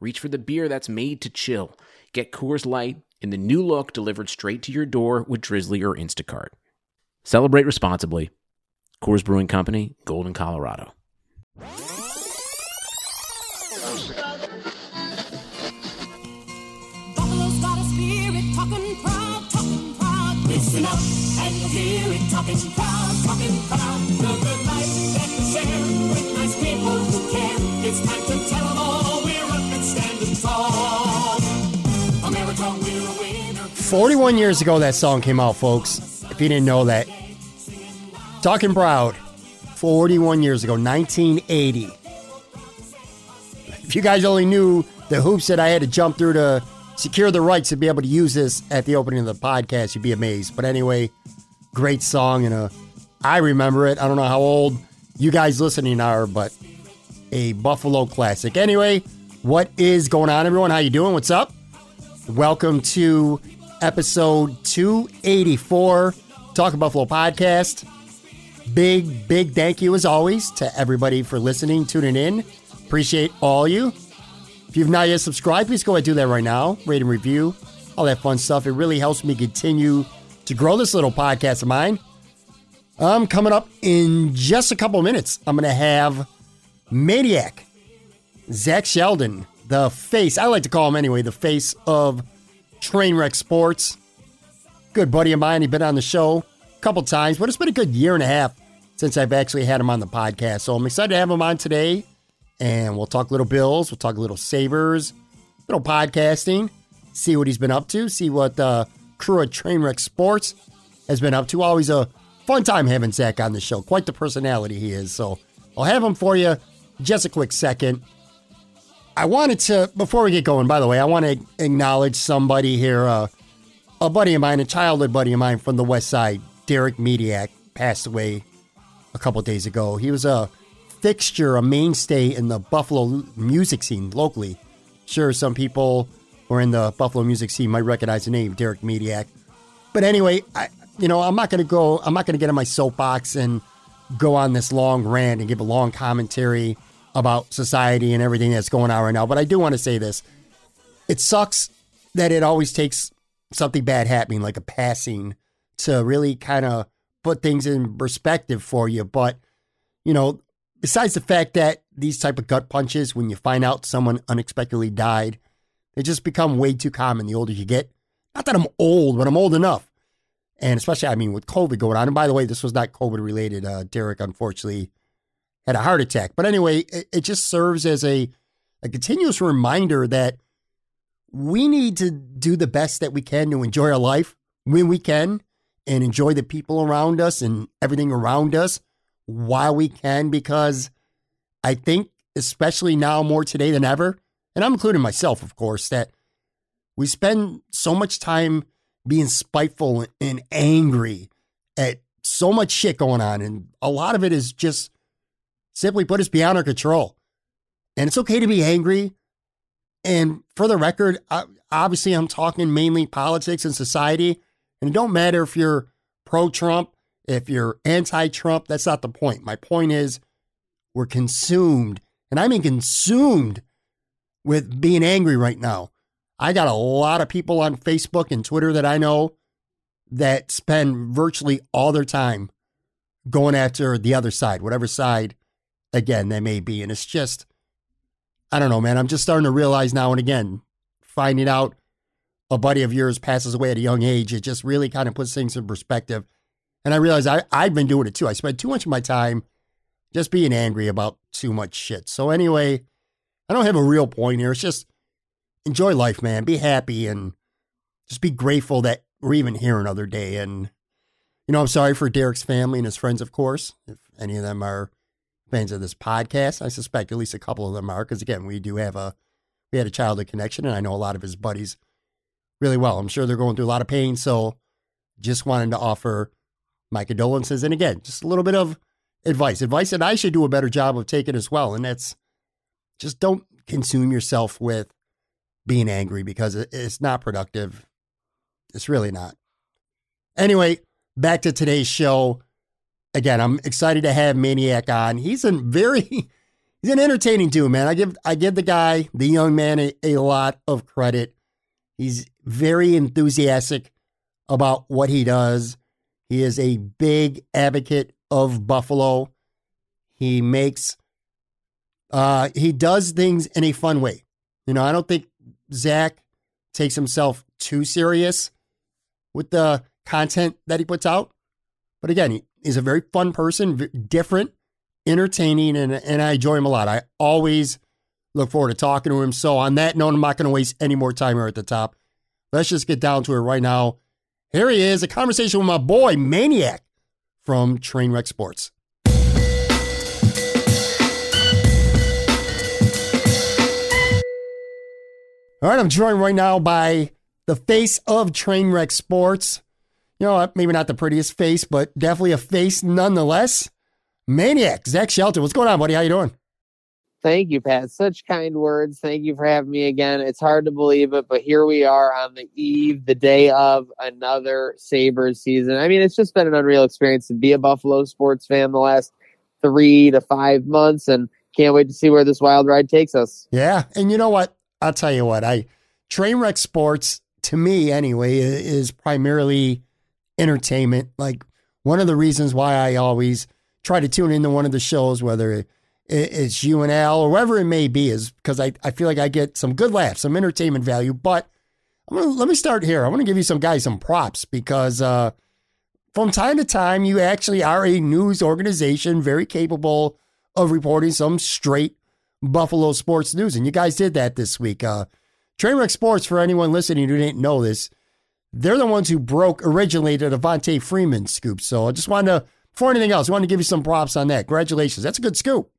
reach for the beer that's made to chill. Get Coors Light in the new look delivered straight to your door with Drizzly or Instacart. Celebrate responsibly. Coors Brewing Company, Golden, Colorado. Listen up and you'll hear it talking proud, the good life that we share with nice people who care. It's time to tell them all we're up and standing tall. America, we're a winner. 41 years ago that song came out, folks, if you didn't know that. Talking Proud, 41 years ago, 1980. If you guys only knew the hoops that I had to jump through to secure the rights to be able to use this at the opening of the podcast, you'd be amazed. But anyway, great song, and I remember it. I don't know how old you guys listening are, but a Buffalo classic. Anyway, what is going on, everyone? How you doing? What's up? Welcome to episode 284, Talking Buffalo podcast. Big, big thank you, as always, to everybody for listening, tuning in. Appreciate all you. If you've not yet subscribed, please go ahead and do that right now. Rate and review, all that fun stuff. It really helps me continue to grow this little podcast of mine. Coming up in just a couple of minutes, I'm going to have Maniac, Zach Sheldon, the face. I like to call him anyway, the face of Trainwreck Sports. Good buddy of mine. He's been on the show a couple times, but it's been a good year and a half since I've actually had him on the podcast. So I'm excited to have him on today. And we'll talk little Bills, we'll talk little Sabres, little podcasting, see what he's been up to, see what the crew at Trainwreck Sports has been up to. Always a fun time having Zach on the show. Quite the personality he is. So I'll have him for you just a quick second. I wanted to, before we get going, by the way, I want to acknowledge somebody here, a buddy of mine, a childhood buddy of mine from the West Side, Derek Mediac, passed away a couple days ago. He was a fixture, a mainstay in the Buffalo music scene locally. Sure, some people who are in the Buffalo music scene might recognize the name Derek Mediac. But anyway, I'm not going to get in my soapbox and go on this long rant and give a long commentary about society and everything that's going on right now. But I do want to say this. It sucks that it always takes something bad happening, like a passing, to really kind of put things in perspective for you. But, you know, besides the fact that these type of gut punches, when you find out someone unexpectedly died, they just become way too common the older you get. Not that I'm old, but I'm old enough. And especially, I mean, with COVID going on. And by the way, this was not COVID-related. Derek, unfortunately, had a heart attack. But anyway, it just serves as a continuous reminder that we need to do the best that we can to enjoy our life when we can and enjoy the people around us and everything around us while we can, because I think, especially now more today than ever, and I'm including myself, of course, that we spend so much time being spiteful and angry at so much shit going on. And a lot of it is just, simply put, it's beyond our control. And it's okay to be angry. And for the record, obviously I'm talking mainly politics and society. And it don't matter if you're pro-Trump, if you're anti-Trump, that's not the point. My point is we're consumed, and I mean consumed, with being angry right now. I got a lot of people on Facebook and Twitter that I know that spend virtually all their time going after the other side, whatever side, again, they may be. And it's just, I don't know, man. I'm just starting to realize now and again, finding out a buddy of yours passes away at a young age, it just really kind of puts things in perspective. And I realized I've been doing it too. I spent too much of my time just being angry about too much shit. So anyway, I don't have a real point here. It's just enjoy life, man. Be happy and just be grateful that we're even here another day. And, you know, I'm sorry for Derek's family and his friends, of course. If any of them are fans of this podcast, I suspect at least a couple of them are. Because, again, we do have a We had a childhood connection, and I know a lot of his buddies really well. I'm sure they're going through a lot of pain, so just wanted to offer my condolences. And again, just a little bit of advice that I should do a better job of taking as well. And that's just don't consume yourself with being angry, because it's not productive. It's really not. Anyway, back to today's show. Again, I'm excited to have Maniac on. He's an entertaining dude, man. I give the guy, the young man, a lot of credit. He's very enthusiastic about what he does. He is a big advocate of Buffalo. He does things in a fun way. You know, I don't think Zach takes himself too serious with the content that he puts out. But again, he's a very fun person, different, entertaining, and I enjoy him a lot. I always look forward to talking to him. So on that note, I'm not going to waste any more time here at the top. Let's just get down to it right now. Here he is, a conversation with my boy, Maniac, from Trainwreck Sports. All right, I'm joined right now by the face of Trainwreck Sports. You know, maybe not the prettiest face, but definitely a face nonetheless. Maniac, Zach Sheldon. What's going on, buddy? How you doing? Thank you, Pat. Such kind words. Thank you for having me again. It's hard to believe it, but here we are on the eve, the day of another Sabres season. I mean, it's just been an unreal experience to be a Buffalo sports fan the last 3 to 5 months, and can't wait to see where this wild ride takes us. Yeah, and you know what? I'll tell you what, Trainwreck Sports, to me anyway, is primarily entertainment. Like, one of the reasons why I always try to tune into one of the shows, whether it's you and Al or whoever it may be, is because I feel like I get some good laughs, some entertainment value. But let me start here. I want to give you some props, because from time to time, you actually are a news organization very capable of reporting some straight Buffalo sports news, and you guys did that this week. Trainwreck Sports, for anyone listening who didn't know this, they're the ones who broke originally the Avante Freeman scoop. So I just wanted to, before anything else, I wanted to give you some props on that. Congratulations. That's a good scoop.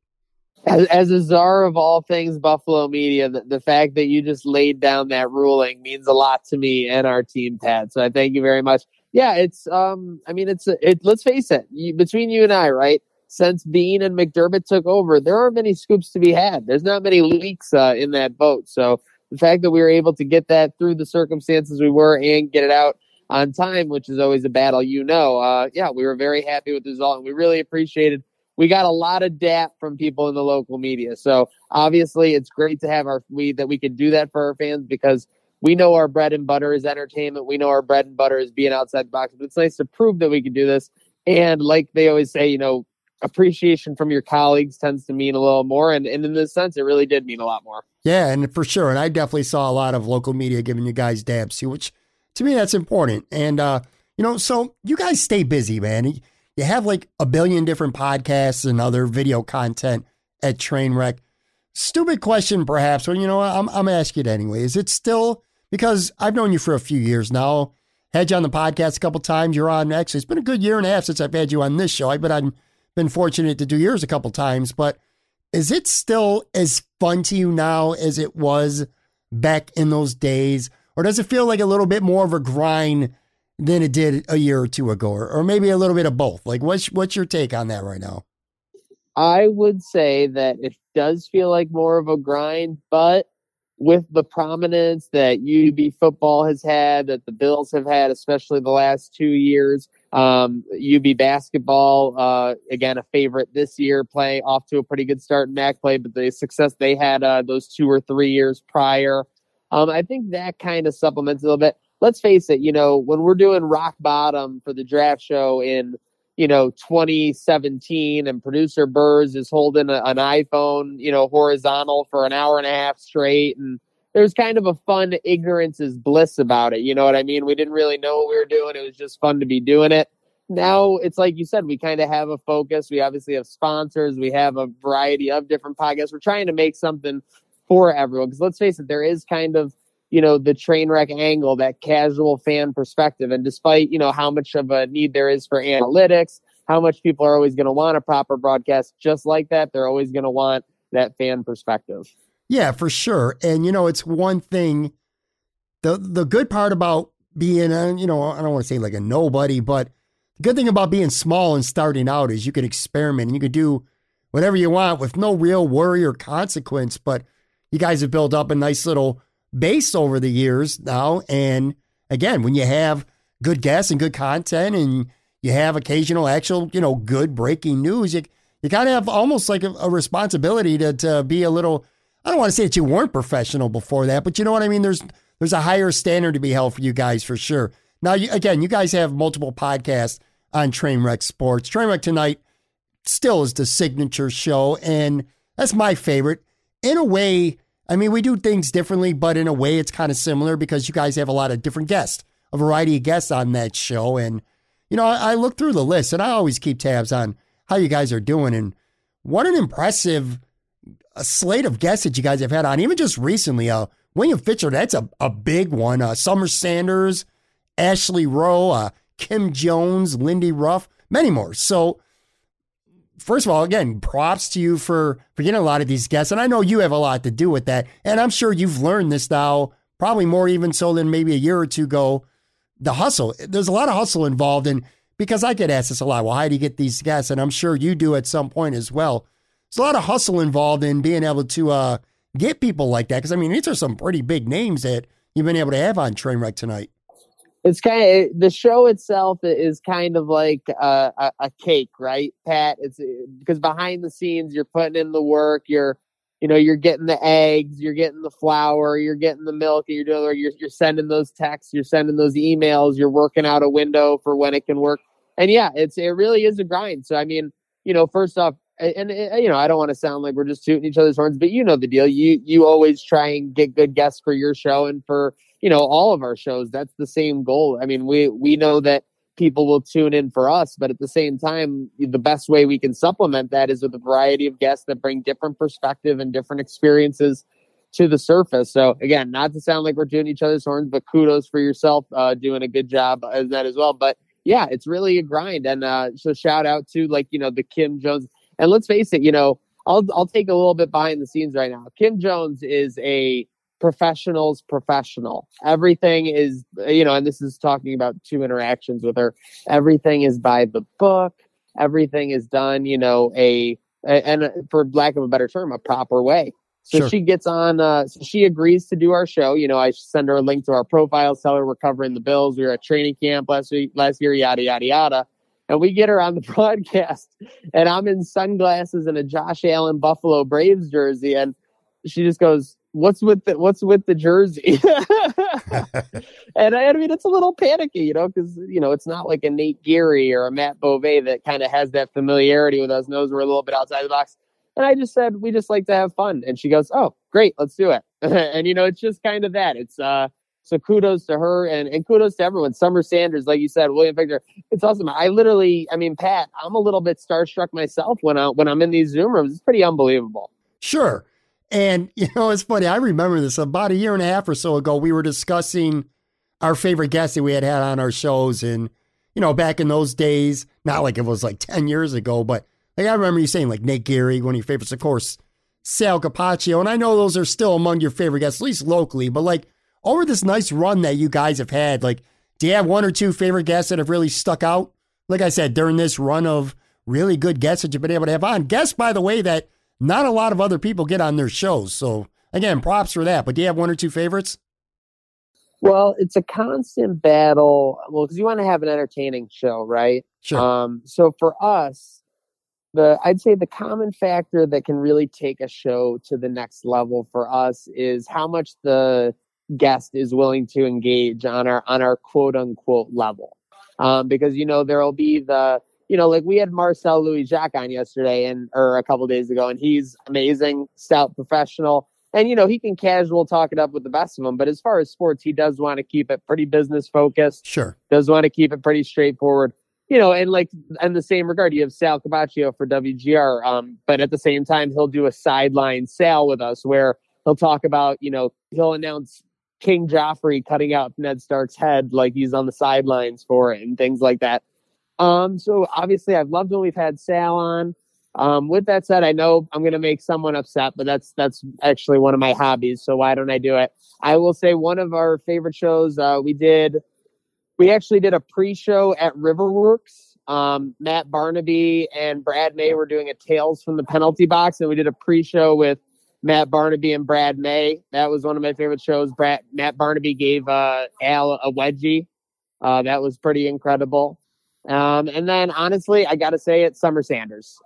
As a czar of all things Buffalo media, the fact that you just laid down that ruling means a lot to me and our team, Pat. So I thank you very much. Yeah, it's, let's face it, between you and I, right? Since Dean and McDermott took over, there aren't many scoops to be had. There's not many leaks in that boat. So the fact that we were able to get that through the circumstances we were and get it out on time, which is always a battle, we were very happy with the result, and we really appreciated. We got a lot of dap from people in the local media. So obviously it's great to have that we could do that for our fans, because we know our bread and butter is entertainment. We know our bread and butter is being outside the box, but it's nice to prove that we can do this. And like they always say, you know, appreciation from your colleagues tends to mean a little more. And in this sense, it really did mean a lot more. Yeah, and for sure. And I definitely saw a lot of local media giving you guys dabs too, which to me, that's important. And, so you guys stay busy, man. You have like a billion different podcasts and other video content at Trainwreck. Stupid question, perhaps, but I'm asking it anyway. Is it still, because I've known you for a few years now, had you on the podcast a couple times, you're on, actually, it's been a good year and a half since I've had you on this show. I've been fortunate to do yours a couple times, but is it still as fun to you now as it was back in those days? Or does it feel like a little bit more of a grind than it did a year or two ago, or maybe a little bit of both? Like, what's your take on that right now? I would say that it does feel like more of a grind, but with the prominence that UB football has had, that the Bills have had, especially the last 2 years, UB basketball, again, a favorite this year, play off to a pretty good start in MAC play, but the success they had those 2 or 3 years prior, I think that kind of supplements a little bit. Let's face it, when we're doing rock bottom for the draft show in 2017, and producer Burrs is holding an iPhone horizontal for an hour and a half straight, and there's kind of a fun ignorance is bliss about it. You know what I mean? We didn't really know what we were doing. It was just fun to be doing it. Now it's like you said, we kind of have a focus. We obviously have sponsors. We have a variety of different podcasts. We're trying to make something for everyone. Because let's face it, there is kind of, the Trainwreck angle, that casual fan perspective. And despite, how much of a need there is for analytics, how much people are always going to want a proper broadcast just like that, they're always going to want that fan perspective. Yeah, for sure. And, you know, it's one thing. The good part about being, you know, I don't want to say like a nobody, but the good thing about being small and starting out is you can experiment and you can do whatever you want with no real worry or consequence. But you guys have built up a nice little base over the years now. And again, when you have good guests and good content and you have occasional actual, you know, good breaking news, you kind of have almost like a responsibility to be a little, I don't want to say that you weren't professional before that, but you know what I mean? There's a higher standard to be held for you guys for sure. Now, again, you guys have multiple podcasts on Trainwreck Sports. Trainwreck Tonight still is the signature show, and that's my favorite. In a way, I mean, we do things differently, but in a way it's kind of similar because you guys have a lot of different guests, a variety of guests on that show. And, you know, I look through the list and I always keep tabs on how you guys are doing. And what an impressive slate of guests that you guys have had on, even just recently. William Fichtner, that's a big one. Summer Sanders, Ashley Rowe, Kim Jones, Lindy Ruff, many more. So, first of all, again, props to you for getting a lot of these guests. And I know you have a lot to do with that. And I'm sure you've learned this now, probably more even so than maybe a year or two ago, the hustle. There's a lot of hustle involved. And because I get asked this a lot, well, how do you get these guests? And I'm sure you do at some point as well. There's a lot of hustle involved in being able to get people like that. Because, I mean, these are some pretty big names that you've been able to have on Trainwreck Tonight. It's kind of, the show itself is kind of like a cake, right, Pat? It's because behind the scenes, you're putting in the work, you're getting the eggs, you're getting the flour, you're getting the milk, and you're sending those texts, you're sending those emails, you're working out a window for when it can work. And yeah, it really is a grind. So, I mean, you know, first off, and you know, I don't want to sound like we're just tooting each other's horns, but you know the deal. You always try and get good guests for your show and for, you know, all of our shows. That's the same goal. I mean, we know that people will tune in for us, but at the same time, the best way we can supplement that is with a variety of guests that bring different perspective and different experiences to the surface. So again, not to sound like we're tooting each other's horns, but kudos for yourself doing a good job as that as well. But yeah, it's really a grind. And so shout out to, like, you know, the Kim Jones. And let's face it, you know, I'll take a little bit behind the scenes right now. Kim Jones is a professional's professional. Everything is, you know, and this is talking about two interactions with her. Everything is by the book. Everything is done, you know, for lack of a better term, a proper way. So sure. She gets on, so she agrees to do our show. You know, I send her a link to our profile, tell her we're covering the Bills. We were at training camp last year, yada, yada, yada. And we get her on the broadcast, and I'm in sunglasses and a Josh Allen Buffalo Braves jersey, and she just goes, "What's with the jersey?" And I mean, it's a little panicky, you know, because you know it's not like a Nate Geary or a Matt Beauvais that kind of has that familiarity with us, knows we're a little bit outside the box. And I just said, "We just like to have fun," and she goes, "Oh, great, let's do it." And you know, it's just kind of that. It's So kudos to her and kudos to everyone. Summer Sanders, like you said, William Fichtner. It's awesome. I mean, Pat, I'm a little bit starstruck myself when I'm in these Zoom rooms. It's pretty unbelievable. Sure. And, you know, it's funny. I remember this about a year and a half or so ago. We were discussing our favorite guests that we had on our shows. And, you know, back in those days, not like it was like 10 years ago, but like I remember you saying like Nate Geary, one of your favorites, of course, Sal Capaccio. And I know those are still among your favorite guests, at least locally, but like, over this nice run that you guys have had, like, do you have one or two favorite guests that have really stuck out? Like I said, during this run of really good guests that you've been able to have on. Guests, by the way, that not a lot of other people get on their shows. So, again, props for that. But do you have one or two favorites? Well, it's a constant battle. Well, because you want to have an entertaining show, right? Sure. So for us, I'd say the common factor that can really take a show to the next level for us is how much the guest is willing to engage on our quote unquote level, because you know there'll be the, you know, like we had Marcel Louis-Jacques on yesterday or a couple days ago, and he's amazing, stout professional, and you know he can casual talk it up with the best of them. But as far as sports, he does want to keep it pretty business focused. Sure, does want to keep it pretty straightforward. You know, and like in the same regard, you have Sal Capaccio for WGR, but at the same time he'll do a sideline Sal with us where he'll talk about, you know, he'll announce King Joffrey cutting out Ned Stark's head like he's on the sidelines for it and things like that. So obviously I've loved when we've had Sal on. With that said, I know I'm going to make someone upset, but that's actually one of my hobbies. So why don't I do it? I will say one of our favorite shows we actually did a pre-show at Riverworks. Matt Barnaby and Brad May were doing a Tales from the Penalty Box, and we did a pre-show with Matt Barnaby and Brad May. That was one of my favorite shows. Matt Barnaby gave Al a wedgie. That was pretty incredible. And then, honestly, I got to say it, Summer Sanders.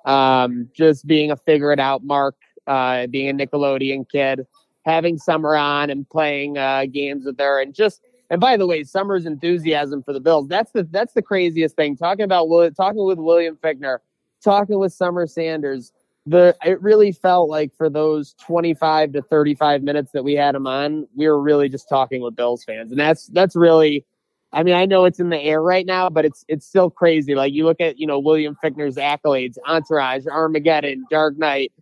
Just being a figure-it-out Mark, being a Nickelodeon kid, having Summer on and playing games with her. And by the way, Summer's enthusiasm for the Bills, that's the craziest thing. Talking with William Fichtner, talking with Summer Sanders, it really felt like for those 25 to 35 minutes that we had him on, we were really just talking with Bills fans. And that's really... I mean, I know it's in the air right now, but it's still crazy. Like, you look at, William Fichtner's accolades, Entourage, Armageddon, Dark Knight,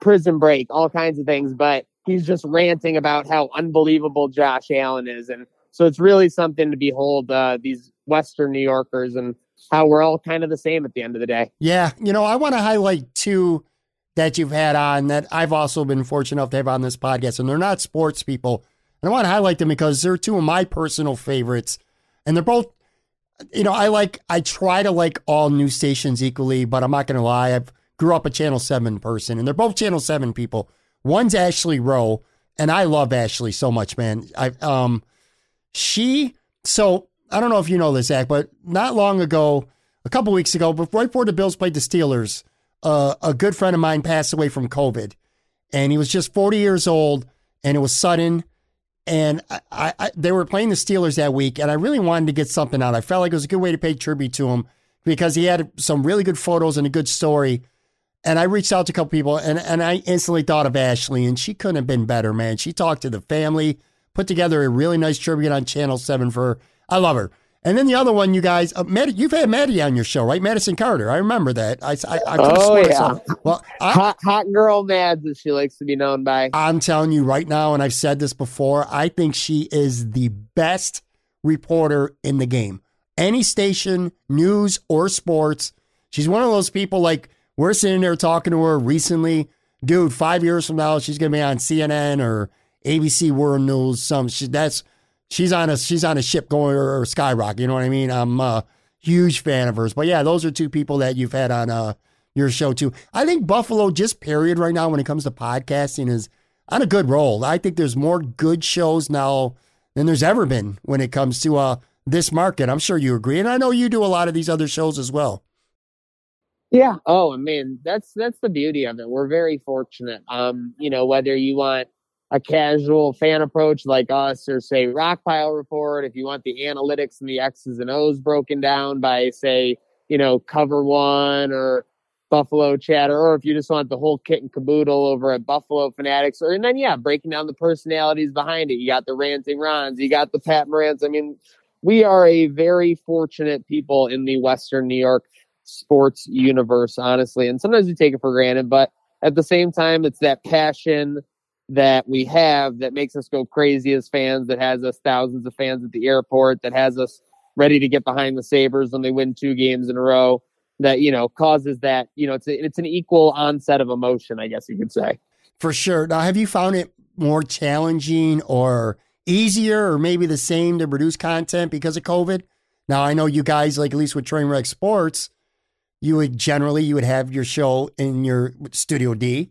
Prison Break, all kinds of things. But he's just ranting about how unbelievable Josh Allen is. And so it's really something to behold, these Western New Yorkers, and how we're all kind of the same at the end of the day. Yeah. I want to highlight two that you've had on that I've also been fortunate enough to have on this podcast. And they're not sports people. And I want to highlight them because they're two of my personal favorites. And they're both, I try to like all news stations equally, but I'm not going to lie. I grew up a Channel 7 person, and they're both Channel 7 people. One's Ashley Rowe, and I love Ashley so much, man. So I don't know if you know this, Zach, but not long ago, a couple weeks ago, but right before the Bills played the Steelers, a good friend of mine passed away from COVID, and he was just 40 years old, and it was sudden. And they were playing the Steelers that week, and I really wanted to get something out. I felt like it was a good way to pay tribute to him because he had some really good photos and a good story. And I reached out to a couple people, and I instantly thought of Ashley, and she couldn't have been better, man. She talked to the family, put together a really nice tribute on Channel 7 for her. I love her. And then the other one, you guys, you've had Maddie on your show, right? Madison Carter. I remember that. I well, hot girl Mads, as she likes to be known by. I'm telling you right now, and I've said this before, I think she is the best reporter in the game. Any station, news or sports, she's one of those people, like, we're sitting there talking to her recently. Dude, 5 years from now, she's going to be on CNN or ABC World News. She's on a ship going or skyrocket. You know what I mean? I'm a huge fan of hers. But yeah, those are two people that you've had on your show too. I think Buffalo, just period, right now when it comes to podcasting, is on a good roll. I think there's more good shows now than there's ever been when it comes to this market. I'm sure you agree, and I know you do a lot of these other shows as well. Yeah. Oh, man, that's the beauty of it. We're very fortunate. Whether you want a casual fan approach like us, or say Rockpile Report, if you want the analytics and the X's and O's broken down by, say, Cover One or Buffalo Chatter, or if you just want the whole kit and caboodle over at Buffalo Fanatics, and then breaking down the personalities behind it. You got the Ranting Rons, you got the Pat Morant's. I mean, we are a very fortunate people in the Western New York sports universe, honestly. And sometimes we take it for granted, but at the same time, it's that passion that we have that makes us go crazy as fans, that has us thousands of fans at the airport, that has us ready to get behind the Sabres when they win two games in a row, that, causes that, it's an equal onset of emotion, I guess you could say. For sure. Now, have you found it more challenging or easier, or maybe the same, to produce content because of COVID? Now, I know you guys, like, at least with Trainwreck Sports, you would have your show in your Studio D.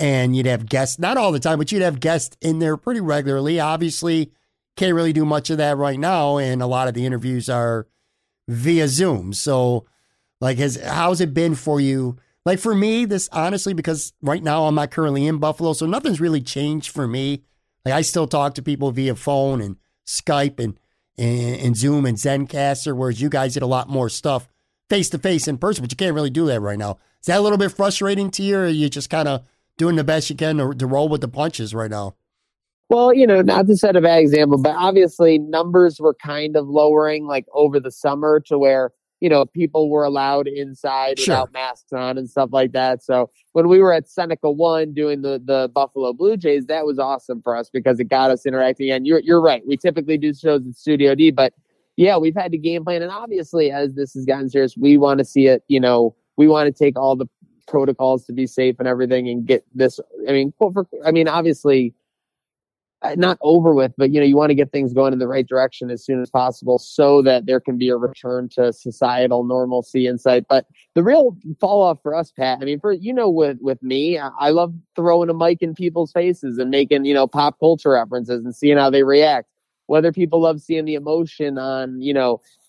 And you'd have guests, not all the time, but you'd have guests in there pretty regularly. Obviously, can't really do much of that right now, and a lot of the interviews are via Zoom. So, like, how's it been for you? Like, for me, this, honestly, because right now I'm not currently in Buffalo, so nothing's really changed for me. Like, I still talk to people via phone and Skype and Zoom and Zencaster, whereas you guys did a lot more stuff face-to-face in person, but you can't really do that right now. Is that a little bit frustrating to you, or you just kind of doing the best you can to roll with the punches right now? Well, not to set a bad example, but obviously numbers were kind of lowering, like, over the summer, to where, people were allowed inside without masks on and stuff like that. So when we were at Seneca One doing the Buffalo Blue Jays, that was awesome for us because it got us interacting. And you're right. We typically do shows at Studio D, but yeah, we've had to game plan. And obviously, as this has gotten serious, we want to see it, we want to take all the protocols to be safe and everything, and get this. Obviously, not over with, but you want to get things going in the right direction as soon as possible so that there can be a return to societal normalcy insight. But the real fall off for us, Pat, with me, I love throwing a mic in people's faces and making, pop culture references and seeing how they react. Whether people love seeing the emotion on,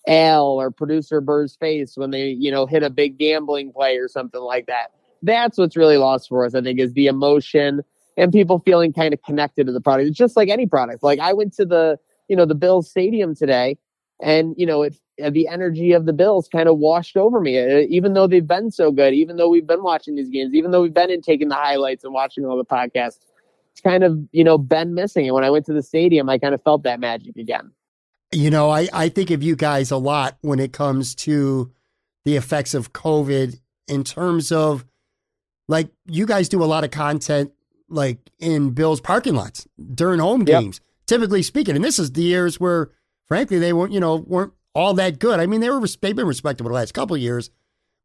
Al or producer Burr's face when they, hit a big gambling play or something like that. That's what's really lost for us, I think, is the emotion. And people feeling kind of connected to the product. It's just like any product. Like I went to the Bills stadium today, and the energy of the Bills kind of washed over me. Even though they've been so good, even though we've been watching these games, even though we've been taking the highlights and watching all the podcasts, it's kind of been missing. And when I went to the stadium, I kind of felt that magic again. I think of you guys a lot when it comes to the effects of COVID in terms of like you guys do a lot of content. Like in Bills parking lots during home games, yep. Typically speaking. And this is the years where, frankly, they weren't all that good. I mean, they've been respectable the last couple of years,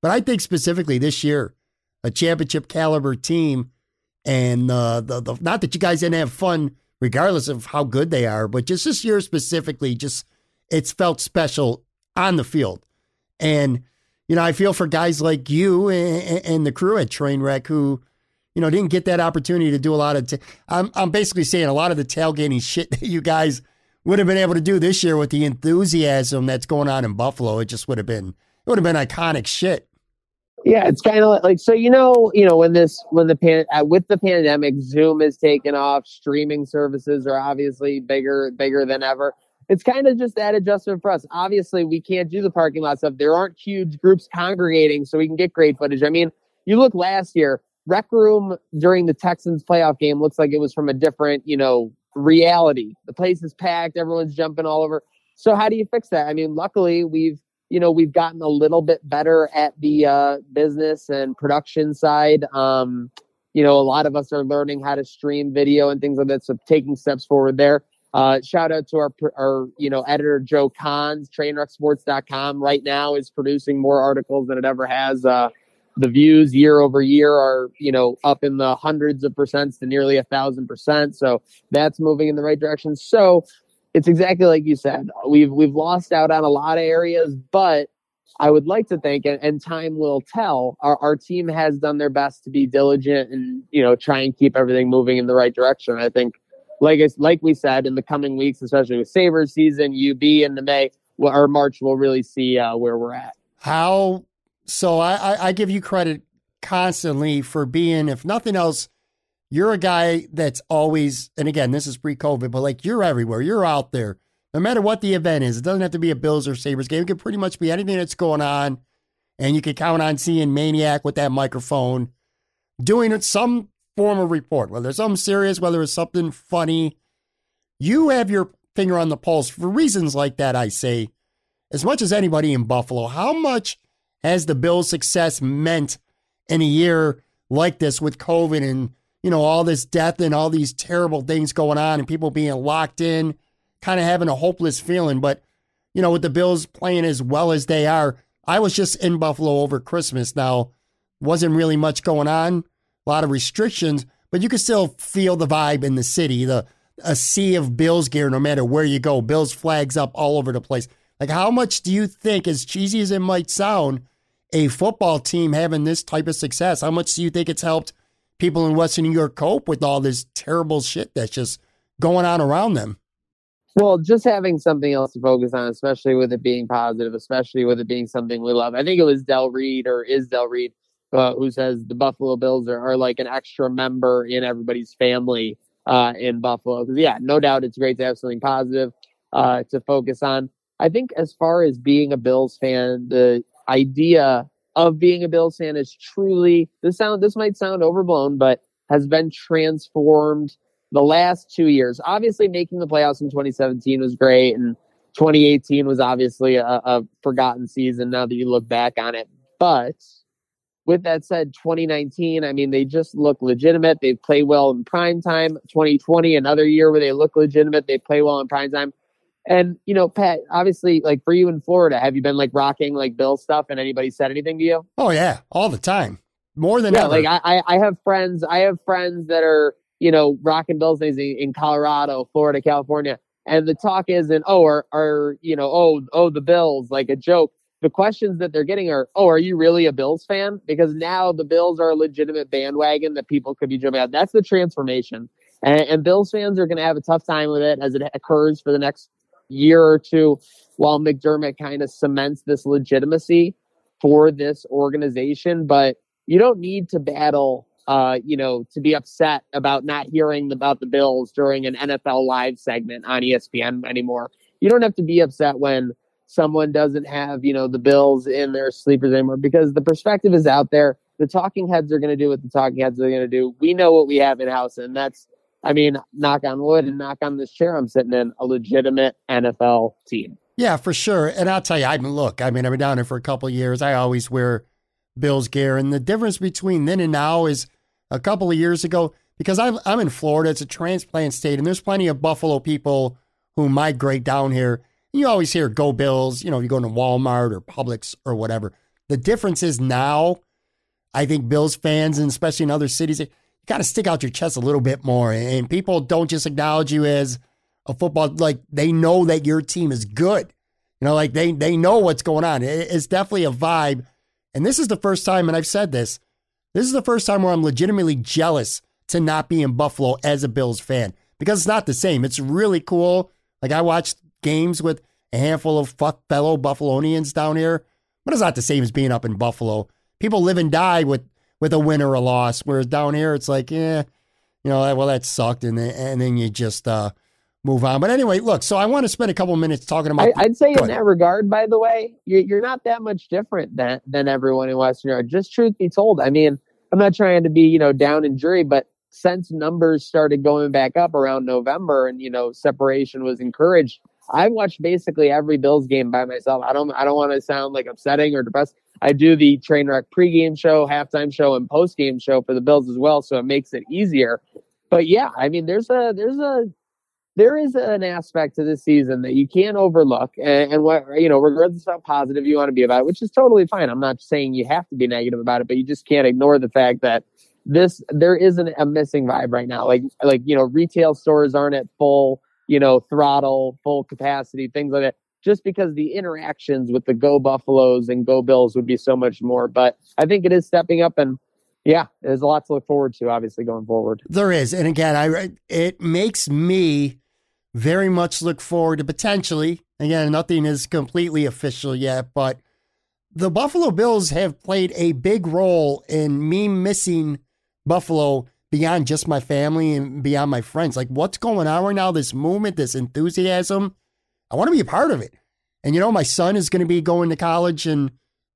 but I think specifically this year, a championship caliber team, and the not that you guys didn't have fun, regardless of how good they are, but just this year specifically, just it's felt special on the field. And I feel for guys like you and the crew at Trainwreck who. Didn't get that opportunity to do a lot of. I'm basically saying a lot of the tailgating shit that you guys would have been able to do this year with the enthusiasm that's going on in Buffalo. It just would have been iconic shit. Yeah, it's kind of like so. With the pandemic, Zoom is taken off. Streaming services are obviously bigger than ever. It's kind of just that adjustment for us. Obviously, we can't do the parking lot stuff. There aren't huge groups congregating, so we can get great footage. I mean, you look last year. Rec room during the Texans playoff game looks like it was from a different, reality. The place is packed. Everyone's jumping all over. So how do you fix that? I mean, luckily we've gotten a little bit better at the business and production side. A lot of us are learning how to stream video and things like that. So taking steps forward there. Shout out to our editor, Joe Kahns. trainwrecksports.com right now is producing more articles than it ever has. The views year over year are, up in the hundreds of percents to nearly 1,000%. So that's moving in the right direction. So it's exactly like you said, we've lost out on a lot of areas, but I would like to think, and time will tell, our team has done their best to be diligent and, try and keep everything moving in the right direction. I think, like we said, in the coming weeks, especially with Sabres season, UB in the May or March, we'll really see where we're at. So I give you credit constantly for being, if nothing else, you're a guy that's always, and again, this is pre-COVID, but like you're everywhere. You're out there. No matter what the event is, it doesn't have to be a Bills or Sabres game. It could pretty much be anything that's going on. And you can count on seeing Maniac with that microphone doing some form of report, whether it's something serious, whether it's something funny. You have your finger on the pulse for reasons like that, I say, as much as anybody in Buffalo. How much has the Bills' success meant in a year like this with COVID and, all this death and all these terrible things going on and people being locked in, kind of having a hopeless feeling. But, with the Bills playing as well as they are, I was just in Buffalo over Christmas. Now, wasn't really much going on, a lot of restrictions, but you could still feel the vibe in the city, a sea of Bills gear no matter where you go. Bills flags up all over the place. Like, how much do you think, as cheesy as it might sound, a football team having this type of success, how much do you think it's helped people in Western New York cope with all this terrible shit that's just going on around them? Well, just having something else to focus on, especially with it being positive, especially with it being something we love. I think it was Del Reed, who says the Buffalo Bills are like an extra member in everybody's family in Buffalo. Because, yeah, no doubt it's great to have something positive to focus on. I think as far as being a Bills fan, the idea of being a Bills fan is truly, this might sound overblown, but has been transformed the last 2 years. Obviously, making the playoffs in 2017 was great, and 2018 was obviously a forgotten season now that you look back on it. But with that said, 2019, they just look legitimate. They play well in prime time. 2020, another year where they look legitimate. They play well in prime time. And, Pat, obviously, like for you in Florida, have you been like rocking like Bill stuff and anybody said anything to you? Oh, yeah, all the time. more than ever. Like I have friends that are, you know, rocking Bills in Colorado, Florida, California, and the talk isn't, are the Bills, like a joke. The questions that they're getting are, are you really a Bills fan? Because now the Bills are a legitimate bandwagon that people could be jumping on. That's the transformation. And Bills fans are going to have a tough time with it as it occurs for the next year or two while McDermott kind of cements this legitimacy for this organization. But you don't need to battle, to be upset about not hearing about the Bills during an NFL Live segment on ESPN anymore. You don't have to be upset when someone doesn't have, the Bills in their sleepers anymore, because the perspective is out there. The talking heads are going to do what the talking heads are going to do. We know what we have in house, and that's, knock on wood and knock on this chair I'm sitting in, a legitimate NFL team. Yeah, for sure. And I'll tell you, I've been down here for a couple of years. I always wear Bills gear, and the difference between then and now is a couple of years ago, because I'm in Florida, it's a transplant state, and there's plenty of Buffalo people who migrate down here. You always hear "Go Bills," you go to Walmart or Publix or whatever. The difference is now, I think Bills fans, and especially in other cities, you got to stick out your chest a little bit more. And people don't just acknowledge you as a football, like they know that your team is good. Like they know what's going on. It's definitely a vibe. And this is the first time, and I've said this, this is the first time where I'm legitimately jealous to not be in Buffalo as a Bills fan, because it's not the same. It's really cool. Like I watched games with a handful of fellow Buffalonians down here, but it's not the same as being up in Buffalo. People live and die with a win or a loss, whereas down here it's like, that sucked, and then you just move on. But anyway, look, so I want to spend a couple minutes talking about... I'd say in that regard, by the way, you're not that much different than everyone in Western Europe. Just truth be told, I'm not trying to be down and dreary, but since numbers started going back up around November and separation was encouraged, I watched basically every Bills game by myself. I don't want to sound like upsetting or depressed. I do the Trainwreck pregame show, halftime show, and postgame show for the Bills as well, so it makes it easier. But yeah, there is an aspect to this season that you can't overlook, and what regardless of how positive you want to be about it, which is totally fine. I'm not saying you have to be negative about it, but you just can't ignore the fact that there isn't a missing vibe right now. Like retail stores aren't at full, throttle, full capacity, things like that, just because the interactions with the Go Buffaloes and Go Bills would be so much more. But I think it is stepping up, and yeah, there's a lot to look forward to, obviously, going forward. There is. And again, it makes me very much look forward to potentially, again, nothing is completely official yet, but the Buffalo Bills have played a big role in me missing Buffalo beyond just my family and beyond my friends. Like, what's going on right now, this movement, this enthusiasm, I want to be a part of it. And, my son is going to be going to college in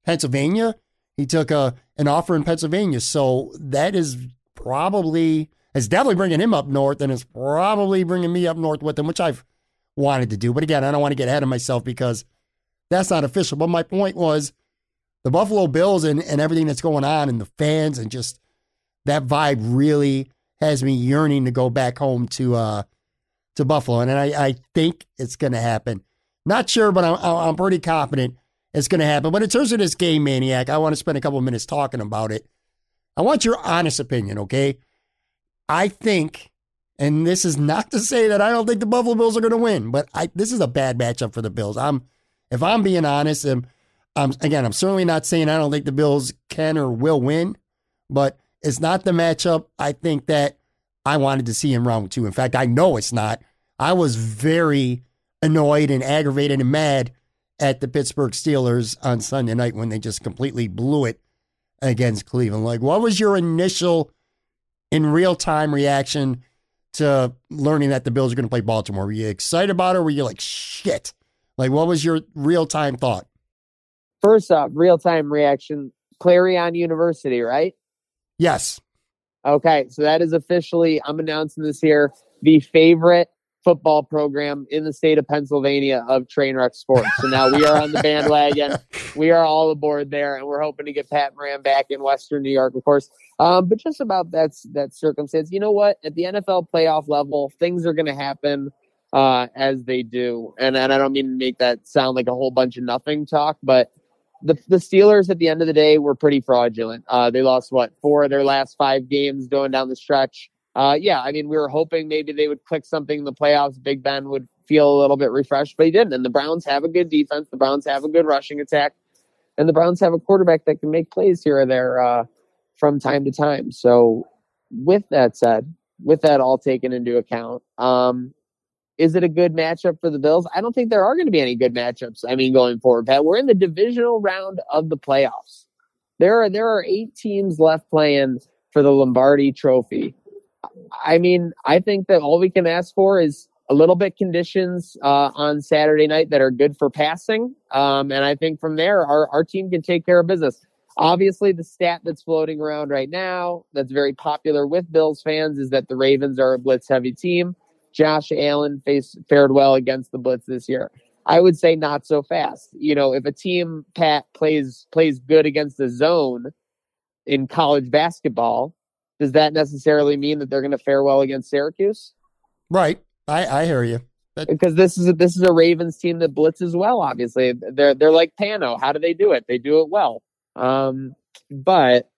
Pennsylvania. He took an offer in Pennsylvania. So that is definitely bringing him up north, and it's probably bringing me up north with him, which I've wanted to do. But again, I don't want to get ahead of myself because that's not official. But my point was the Buffalo Bills and everything that's going on and the fans and just that vibe really has me yearning to go back home to Buffalo. And I think it's going to happen. Not sure, but I'm pretty confident it's going to happen. But in terms of this game, Maniac, I want to spend a couple of minutes talking about it. I want your honest opinion, okay? I think, and this is not to say that I don't think the Buffalo Bills are going to win, but this is a bad matchup for the Bills. If I'm being honest, and I'm certainly not saying I don't think the Bills can or will win, but it's not the matchup I think that I wanted to see in round two. In fact, I know it's not. I was very annoyed and aggravated and mad at the Pittsburgh Steelers on Sunday night when they just completely blew it against Cleveland. Like, what was your initial, in real-time reaction to learning that the Bills are going to play Baltimore? Were you excited about it, or were you like, shit? Like, what was your real-time thought? First off, real-time reaction, Clarion University, right? Yes. Okay, so that is officially, I'm announcing this here, the favorite football program in the state of Pennsylvania of Trainwreck Sports. So now we are on the bandwagon. We are all aboard there, and we're hoping to get Pat Moran back in Western New York, of course. But just about that circumstance, you know what? At the NFL playoff level, things are going to happen as they do. And I don't mean to make that sound like a whole bunch of nothing talk, but the Steelers at the end of the day were pretty fraudulent. They lost, four of their last five games going down the stretch. I mean, we were hoping maybe they would click something in the playoffs. Big Ben would feel a little bit refreshed, but he didn't. And the Browns have a good defense. The Browns have a good rushing attack. And the Browns have a quarterback that can make plays here or there from time to time. So with that said, with that all taken into account, is it a good matchup for the Bills? I don't think there are going to be any good matchups. I mean, going forward, Pat, we're in the divisional round of the playoffs. There are 8 teams left playing for the Lombardi Trophy. I mean, I think that all we can ask for is a little bit conditions on Saturday night that are good for passing. And I think from there, our team can take care of business. Obviously, the stat that's floating around right now that's very popular with Bills fans is that the Ravens are a blitz-heavy team. Josh Allen fared well against the blitz this year. I would say not so fast. You know, if a team, Pat, plays good against the zone in college basketball, does that necessarily mean that they're going to fare well against Syracuse? Right. I hear you. Because this is a Ravens team that blitzes well, obviously. They're like Pano. How do they do it? They do it well. But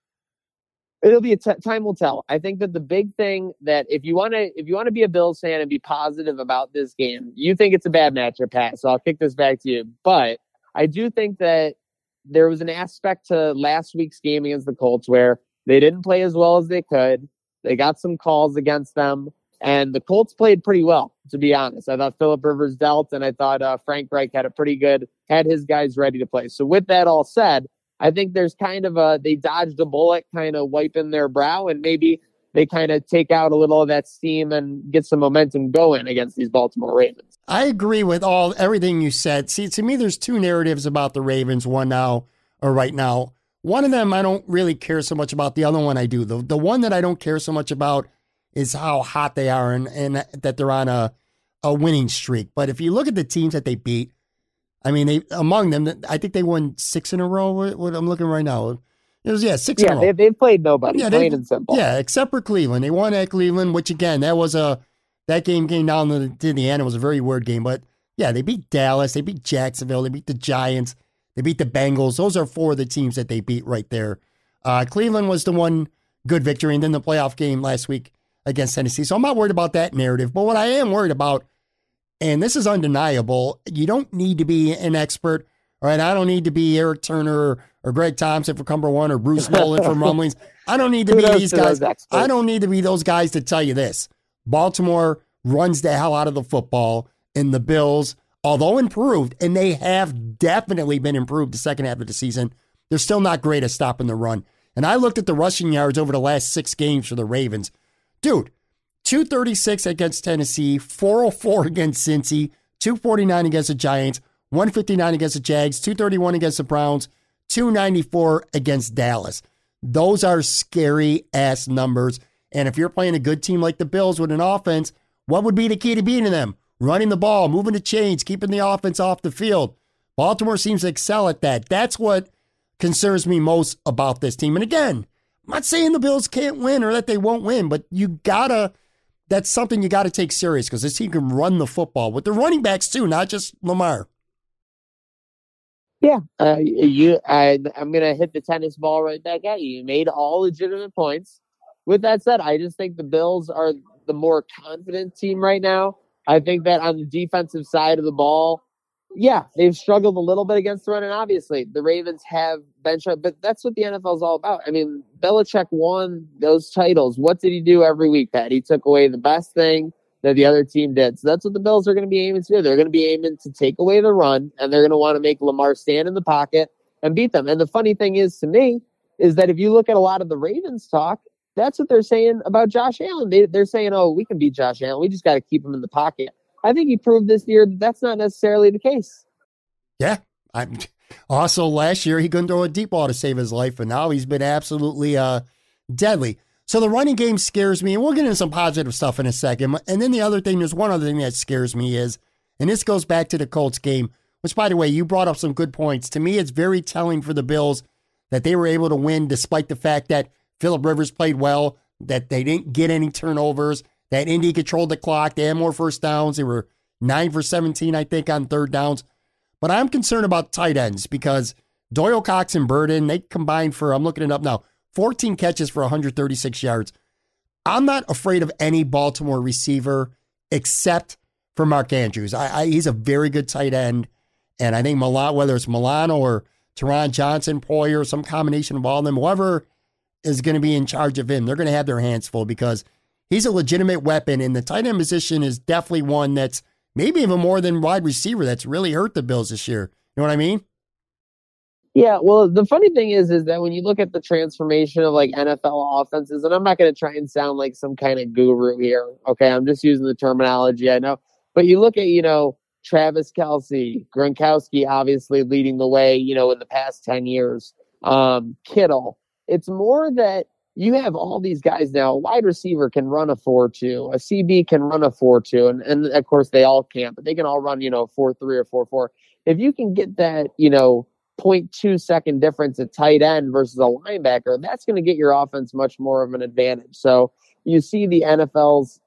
it'll be time will tell. I think that the big thing that if you want to be a Bills fan and be positive about this game, you think it's a bad matchup, Pat. So I'll kick this back to you. But I do think that there was an aspect to last week's game against the Colts where they didn't play as well as they could. They got some calls against them, and the Colts played pretty well, to be honest. I thought Phillip Rivers dealt, and I thought Frank Reich had his guys ready to play. So with that all said, I think there's kind of they dodged a bullet, kind of wiping their brow, and maybe they kind of take out a little of that steam and get some momentum going against these Baltimore Ravens. I agree with everything you said. See, to me, there's two narratives about the Ravens, right now. One of them I don't really care so much about. The other one I do. The one that I don't care so much about is how hot they are and that they're on a winning streak. But if you look at the teams that they beat, I mean, among them, I think they won 6 in a row. What I'm looking right now, it was 6 in a row. Yeah, they've played nobody. Yeah, plain and simple. Yeah, except for Cleveland. They won at Cleveland, which again, that game came down to the end. It was a very weird game, but yeah, they beat Dallas, they beat Jacksonville, they beat the Giants, they beat the Bengals. Those are 4 of the teams that they beat right there. Cleveland was the one good victory, and then the playoff game last week against Tennessee. So I'm not worried about that narrative, but what I am worried about. And this is undeniable. You don't need to be an expert, right? I don't need to be Eric Turner or Greg Thompson from Cumber One or Bruce Nolan from Rumblings. I don't need to be these guys. I don't need to be those guys to tell you this. Baltimore runs the hell out of the football, and the Bills, although improved, and they have definitely been improved the second half of the season, they're still not great at stopping the run. And I looked at the rushing yards over the last 6 games for the Ravens. Dude, 236 against Tennessee, 404 against Cincy, 249 against the Giants, 159 against the Jags, 231 against the Browns, 294 against Dallas. Those are scary-ass numbers. And if you're playing a good team like the Bills with an offense, what would be the key to beating them? Running the ball, moving the chains, keeping the offense off the field. Baltimore seems to excel at that. That's what concerns me most about this team. And again, I'm not saying the Bills can't win or that they won't win, but that's something you got to take serious because this team can run the football with the running backs too, not just Lamar. Yeah, I'm going to hit the tennis ball right back at you. You made all legitimate points. With that said, I just think the Bills are the more confident team right now. I think that on the defensive side of the ball, yeah, they've struggled a little bit against the run, and obviously the Ravens have bench up, but that's what the NFL is all about. I mean, Belichick won those titles. What did he do every week, Pat? He took away the best thing that the other team did. So that's what the Bills are going to be aiming to do. They're going to be aiming to take away the run, and they're going to want to make Lamar stand in the pocket and beat them. And the funny thing is, to me, is that if you look at a lot of the Ravens talk, that's what they're saying about Josh Allen. They're saying, oh, we can beat Josh Allen. We just got to keep him in the pocket. I think he proved this year that that's not necessarily the case. Yeah. Also, last year, he couldn't throw a deep ball to save his life, and now he's been absolutely deadly. So the running game scares me, and we'll get into some positive stuff in a second. And then there's one other thing that scares me is, and this goes back to the Colts game, which, by the way, you brought up some good points. To me, it's very telling for the Bills that they were able to win despite the fact that Phillip Rivers played well, that they didn't get any turnovers, that Indy controlled the clock. They had more first downs. They were 9 for 17, I think, on third downs. But I'm concerned about tight ends because Doyle, Cox, and Burden, they combined for, I'm looking it up now, 14 catches for 136 yards. I'm not afraid of any Baltimore receiver except for Mark Andrews. He's a very good tight end, and I think Milano, whether it's Milano or Teron Johnson, Poyer, some combination of all of them, whoever is going to be in charge of him, they're going to have their hands full because he's a legitimate weapon, and the tight end position is definitely one that's maybe even more than wide receiver that's really hurt the Bills this year. You know what I mean? Yeah, well, the funny thing is that when you look at the transformation of like NFL offenses, and I'm not going to try and sound like some kind of guru here, okay? I'm just using the terminology I know. But you look at, Travis Kelce, Gronkowski obviously leading the way, in the past 10 years, Kittle. It's more that you have all these guys now. A wide receiver can run a 4-2, a CB can run a 4-2, and of course they all can't, but they can all run, 4-3 or 4-4. If you can get that, 0.2-second difference at tight end versus a linebacker, that's going to get your offense much more of an advantage. So you see the NFL's,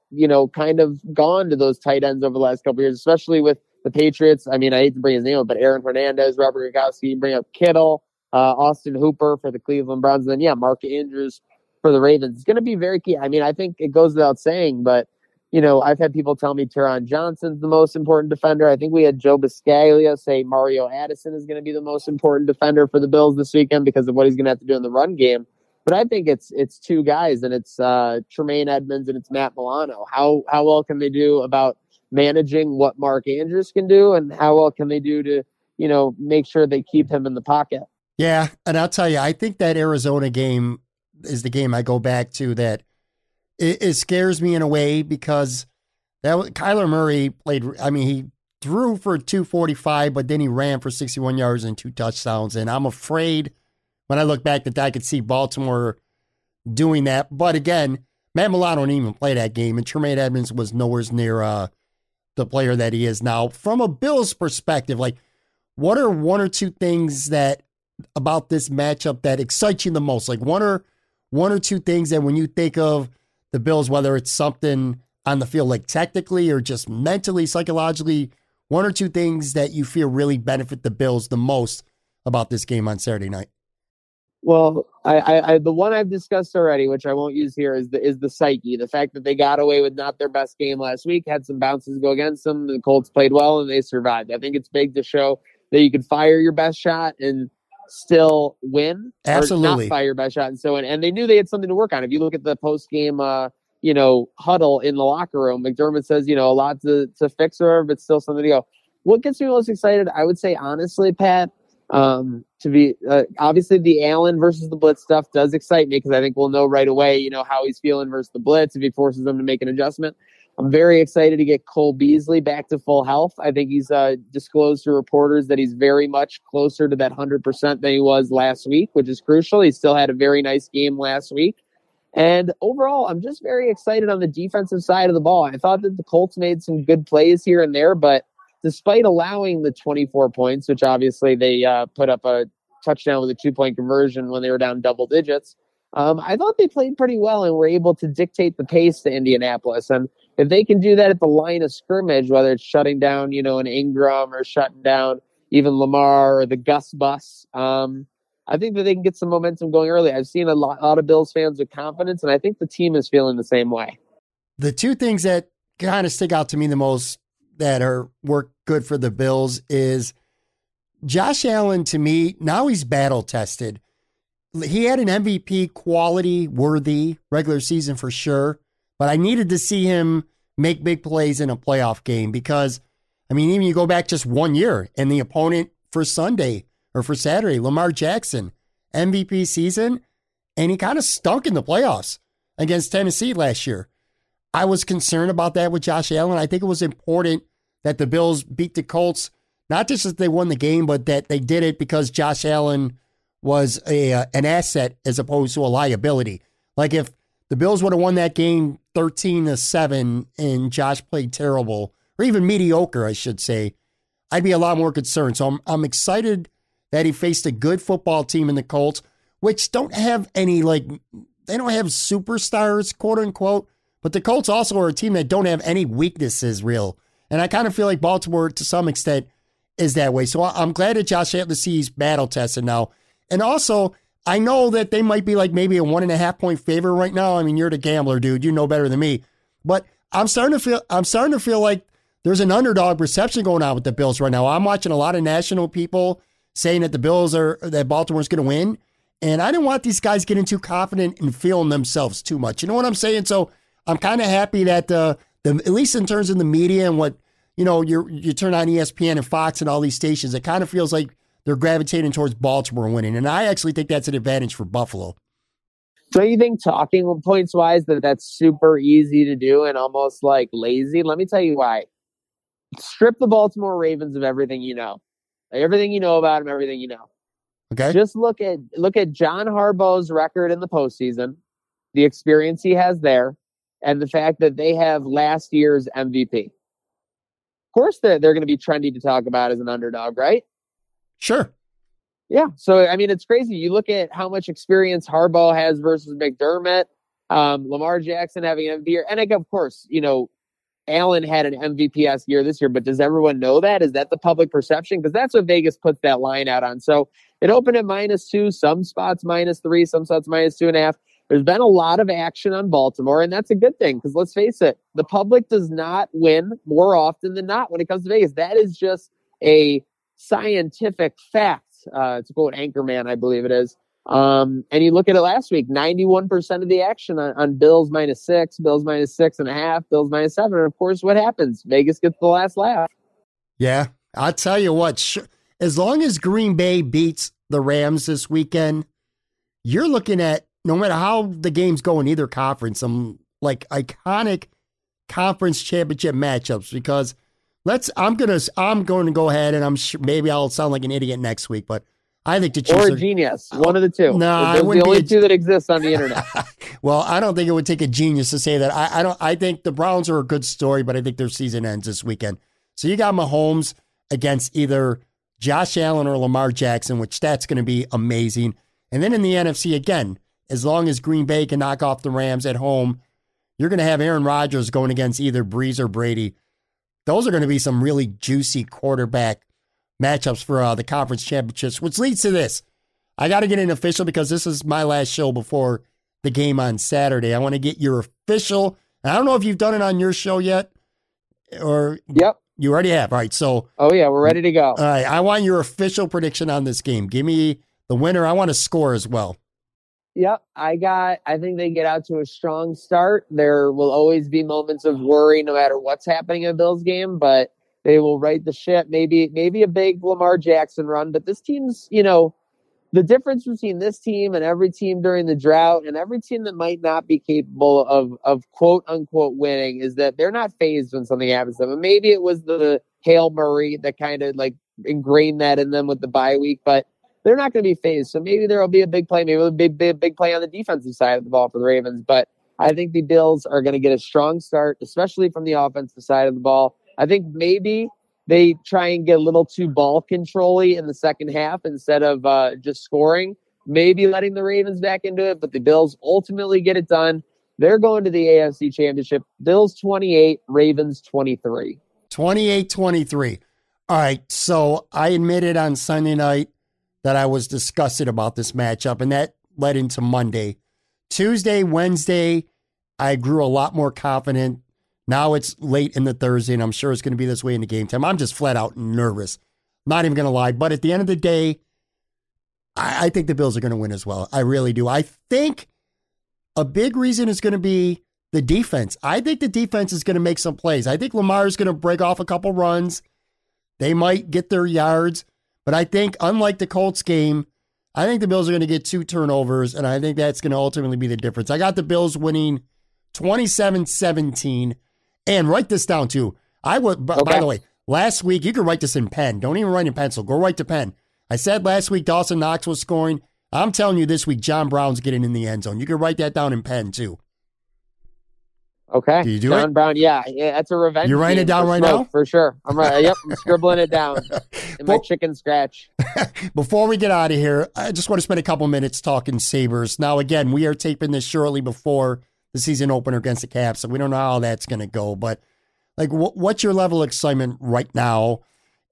kind of gone to those tight ends over the last couple of years, especially with the Patriots. I mean, I hate to bring his name up, but Aaron Hernandez, Robert Gronkowski, you bring up Kittle, Austin Hooper for the Cleveland Browns, and then, Mark Andrews for the Ravens. It's going to be very key. I mean, I think it goes without saying, but, I've had people tell me Teron Johnson's the most important defender. I think we had Joe Biscaglia say Mario Addison is going to be the most important defender for the Bills this weekend because of what he's going to have to do in the run game. But I think it's two guys, and it's Tremaine Edmonds and it's Matt Milano. How well can they do about managing what Mark Andrews can do, and how well can they do to, make sure they keep him in the pocket? Yeah, and I'll tell you, I think that Arizona game is the game I go back to that it scares me in a way because Kyler Murray played. I mean, he threw for 245, but then he ran for 61 yards and 2 touchdowns. And I'm afraid when I look back that I could see Baltimore doing that. But again, Matt Milano didn't even play that game, and Tremaine Edmonds was nowhere near the player that he is now. From a Bills perspective, like, what are one or two things that about this matchup that excites you the most? Like one or two things that when you think of the Bills, whether it's something on the field, like technically or just mentally, psychologically, one or two things that you feel really benefit the Bills the most about this game on Saturday night? Well, I the one I've discussed already, which I won't use here, is the psyche. The fact that they got away with not their best game last week, had some bounces go against them. The Colts played well and they survived. I think it's big to show that you can fire your best shot and still win. Absolutely. Or not fire your best shot. And so, and they knew they had something to work on. If you look at the post game, huddle in the locker room, McDermott says, a lot to fix or but still something to go. What gets me most excited? I would say, honestly, Pat, to be, obviously the Allen versus the blitz stuff does excite me because I think we'll know right away, how he's feeling versus the blitz. If he forces them to make an adjustment, I'm very excited to get Cole Beasley back to full health. I think he's disclosed to reporters that he's very much closer to that 100% than he was last week, which is crucial. He still had a very nice game last week. And overall, I'm just very excited on the defensive side of the ball. I thought that the Colts made some good plays here and there, but despite allowing the 24 points, which obviously they put up a touchdown with a 2-point conversion when they were down double digits, I thought they played pretty well and were able to dictate the pace to Indianapolis. And if they can do that at the line of scrimmage, whether it's shutting down, an Ingram or shutting down even Lamar or the Gus bus, I think that they can get some momentum going early. I've seen a lot of Bills fans with confidence, and I think the team is feeling the same way. The two things that kind of stick out to me the most that are work good for the Bills is Josh Allen, to me, now he's battle-tested. He had an MVP quality worthy regular season for sure, but I needed to see him make big plays in a playoff game because, I mean, even you go back just one year and the opponent for Sunday or for Saturday, Lamar Jackson, MVP season, and he kind of stunk in the playoffs against Tennessee last year. I was concerned about that with Josh Allen. I think it was important that the Bills beat the Colts, not just that they won the game, but that they did it because Josh Allen was an asset as opposed to a liability. Like if the Bills would have won that game 13-7 and Josh played terrible, or even mediocre, I should say, I'd be a lot more concerned. So I'm excited that he faced a good football team in the Colts, which don't have any, they don't have superstars, quote unquote, but the Colts also are a team that don't have any weaknesses real. And I kind of feel like Baltimore, to some extent, is that way. So I'm glad that Josh Allen sees battle tested now. And also, I know that they might be like maybe a 1.5 point favorite right now. I mean, you're the gambler, dude. You know better than me. But I'm starting to feel like there's an underdog perception going on with the Bills right now. I'm watching a lot of national people saying that the Bills are that Baltimore's going to win, and I didn't want these guys getting too confident and feeling themselves too much. You know what I'm saying? So I'm kind of happy that at least in terms of the media and what you know, you turn on ESPN and Fox and all these stations, it kind of feels like they're gravitating towards Baltimore winning. And I actually think that's an advantage for Buffalo. Don't you think talking points wise that that's super easy to do and almost like lazy? Let me tell you why. Strip the Baltimore Ravens of everything you know. Everything you know about them, everything you know. Okay. Just look at John Harbaugh's record in the postseason, the experience he has there, and the fact that they have last year's MVP. Of course they're going to be trendy to talk about as an underdog, right? Sure. Yeah. So, I mean, it's crazy. You look at how much experience Harbaugh has versus McDermott, Lamar Jackson having an MVP year. And, like, of course, you know, Allen had an MVP year this year, but does everyone know that? Is that the public perception? Because that's what Vegas puts that line out on. So it opened at -2, some spots -3, some spots -2.5. There's been a lot of action on Baltimore, and that's a good thing because let's face it, the public does not win more often than not when it comes to Vegas. That is just a scientific fact, to quote Anchorman, I believe it is. And you look at it last week, 91% of the action on Bills -6, Bills -6.5, Bills -7. And of course, what happens? Vegas gets the last laugh. Yeah, I'll tell you what, as long as Green Bay beats the Rams this weekend, you're looking at, no matter how the games go in either conference, some like iconic conference championship matchups, because I'm going to go ahead and I'm sure maybe I'll sound like an idiot next week, but I think the Chiefs or a genius, one of the two. No, those are the only two that exist on the internet. Well, I don't think it would take a genius to say that. I think the Browns are a good story, but I think their season ends this weekend. So you got Mahomes against either Josh Allen or Lamar Jackson, which that's going to be amazing. And then in the NFC again, as long as Green Bay can knock off the Rams at home, you're going to have Aaron Rodgers going against either Breeze or Brady. Those are going to be some really juicy quarterback matchups for the conference championships, which leads to this. I got to get an official because this is my last show before the game on Saturday. I want to get your official. And I don't know if you've done it on your show yet. Or yep. You already have. All right. So, oh, yeah, we're ready to go. All right. I want your official prediction on this game. Give me the winner. I want to score as well. Yep, I think they get out to a strong start. There will always be moments of worry no matter what's happening in a Bills game, but they will right the ship. Maybe a big Lamar Jackson run, but this team's, you know, the difference between this team and every team during the drought and every team that might not be capable of quote unquote winning is that they're not fazed when something happens to them. And maybe it was the Hail Murray that kind of like ingrained that in them with the bye week, but they're not going to be phased, so maybe there will be a big play. Maybe there will be a big play on the defensive side of the ball for the Ravens, but I think the Bills are going to get a strong start, especially from the offensive side of the ball. I think maybe they try and get a little too ball control-y in the second half instead of just scoring, maybe letting the Ravens back into it, but the Bills ultimately get it done. They're going to the AFC Championship. Bills 28, Ravens 23. 28-23. All right, so I admitted on Sunday night that I was disgusted about this matchup, and that led into Monday. Tuesday, Wednesday, I grew a lot more confident. Now it's late in the Thursday, and I'm sure it's going to be this way in the game time. I'm just flat out nervous. Not even going to lie. But at the end of the day, I think the Bills are going to win as well. I really do. I think a big reason is going to be the defense. I think the defense is going to make some plays. I think Lamar is going to break off a couple runs. They might get their yards. But I think, unlike the Colts game, I think the Bills are going to get 2 turnovers, and I think that's going to ultimately be the difference. I got the Bills winning 27-17. And write this down, too. By the way, last week, you can write this in pen. Don't even write in pencil. Go write to pen. I said last week Dawson Knox was scoring. I'm telling you this week, John Brown's getting in the end zone. You can write that down in pen, too. Okay. Do you do John it? Brown, yeah, that's a revenge. You're writing it down right now? For sure. I'm right. Yep, I'm scribbling it down in my chicken scratch. Before we get out of here, I just want to spend a couple minutes talking Sabres. Now, again, we are taping this shortly before the season opener against the Caps, so we don't know how that's going to go. But, like, what's your level of excitement right now?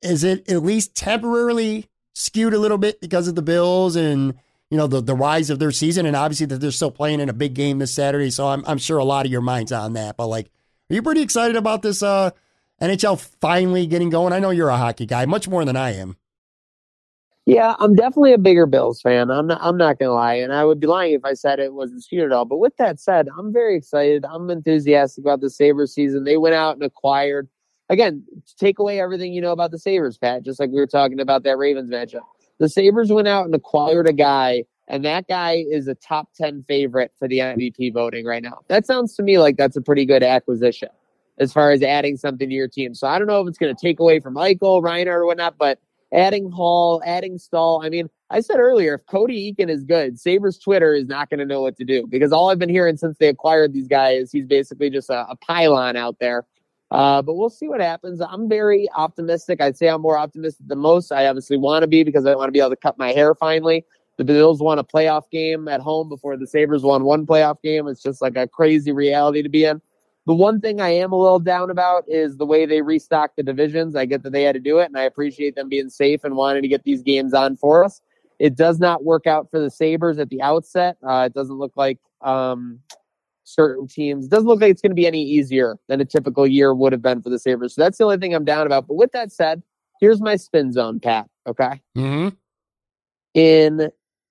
is it at least temporarily skewed a little bit because of the Bills and, you know, the rise of their season, and obviously that they're still playing in a big game this Saturday, so I'm sure a lot of your mind's on that, but like, are you pretty excited about this NHL finally getting going? I know you're a hockey guy, much more than I am. Yeah, I'm definitely a bigger Bills fan. I'm not going to lie, and I would be lying if I said it wasn't skewed at all. But with that said, I'm very excited. I'm enthusiastic about the Sabres season. They went out and acquired, again, take away everything you know about the Sabres, Pat, just like we were talking about that Ravens matchup. The Sabres went out and acquired a guy, and that guy is a top 10 favorite for the MVP voting right now. That sounds to me like that's a pretty good acquisition as far as adding something to your team. So I don't know if it's going to take away from Eichel, Reiner, or whatnot, but adding Hall, adding Stahl. I mean, I said earlier, if Cody Eakin is good, Sabres Twitter is not going to know what to do, because all I've been hearing since they acquired these guys, he's basically just a pylon out there. But we'll see what happens. I'm very optimistic. I'd say I'm more optimistic than most. I obviously want to be, because I want to be able to cut my hair finally. The Bills won a playoff game at home before the Sabres won one playoff game. It's just like a crazy reality to be in. The one thing I am a little down about is the way they restocked the divisions. I get that they had to do it, and I appreciate them being safe and wanting to get these games on for us. It does not work out for the Sabres at the outset. It doesn't look like certain teams. It doesn't look like it's going to be any easier than a typical year would have been for the Sabres. So that's the only thing I'm down about. But with that said, here's my spin zone, Pat, okay? Mm-hmm. In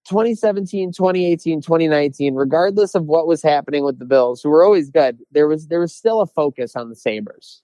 2017, 2018, 2019, regardless of what was happening with the Bills, who were always good, there was still a focus on the Sabres.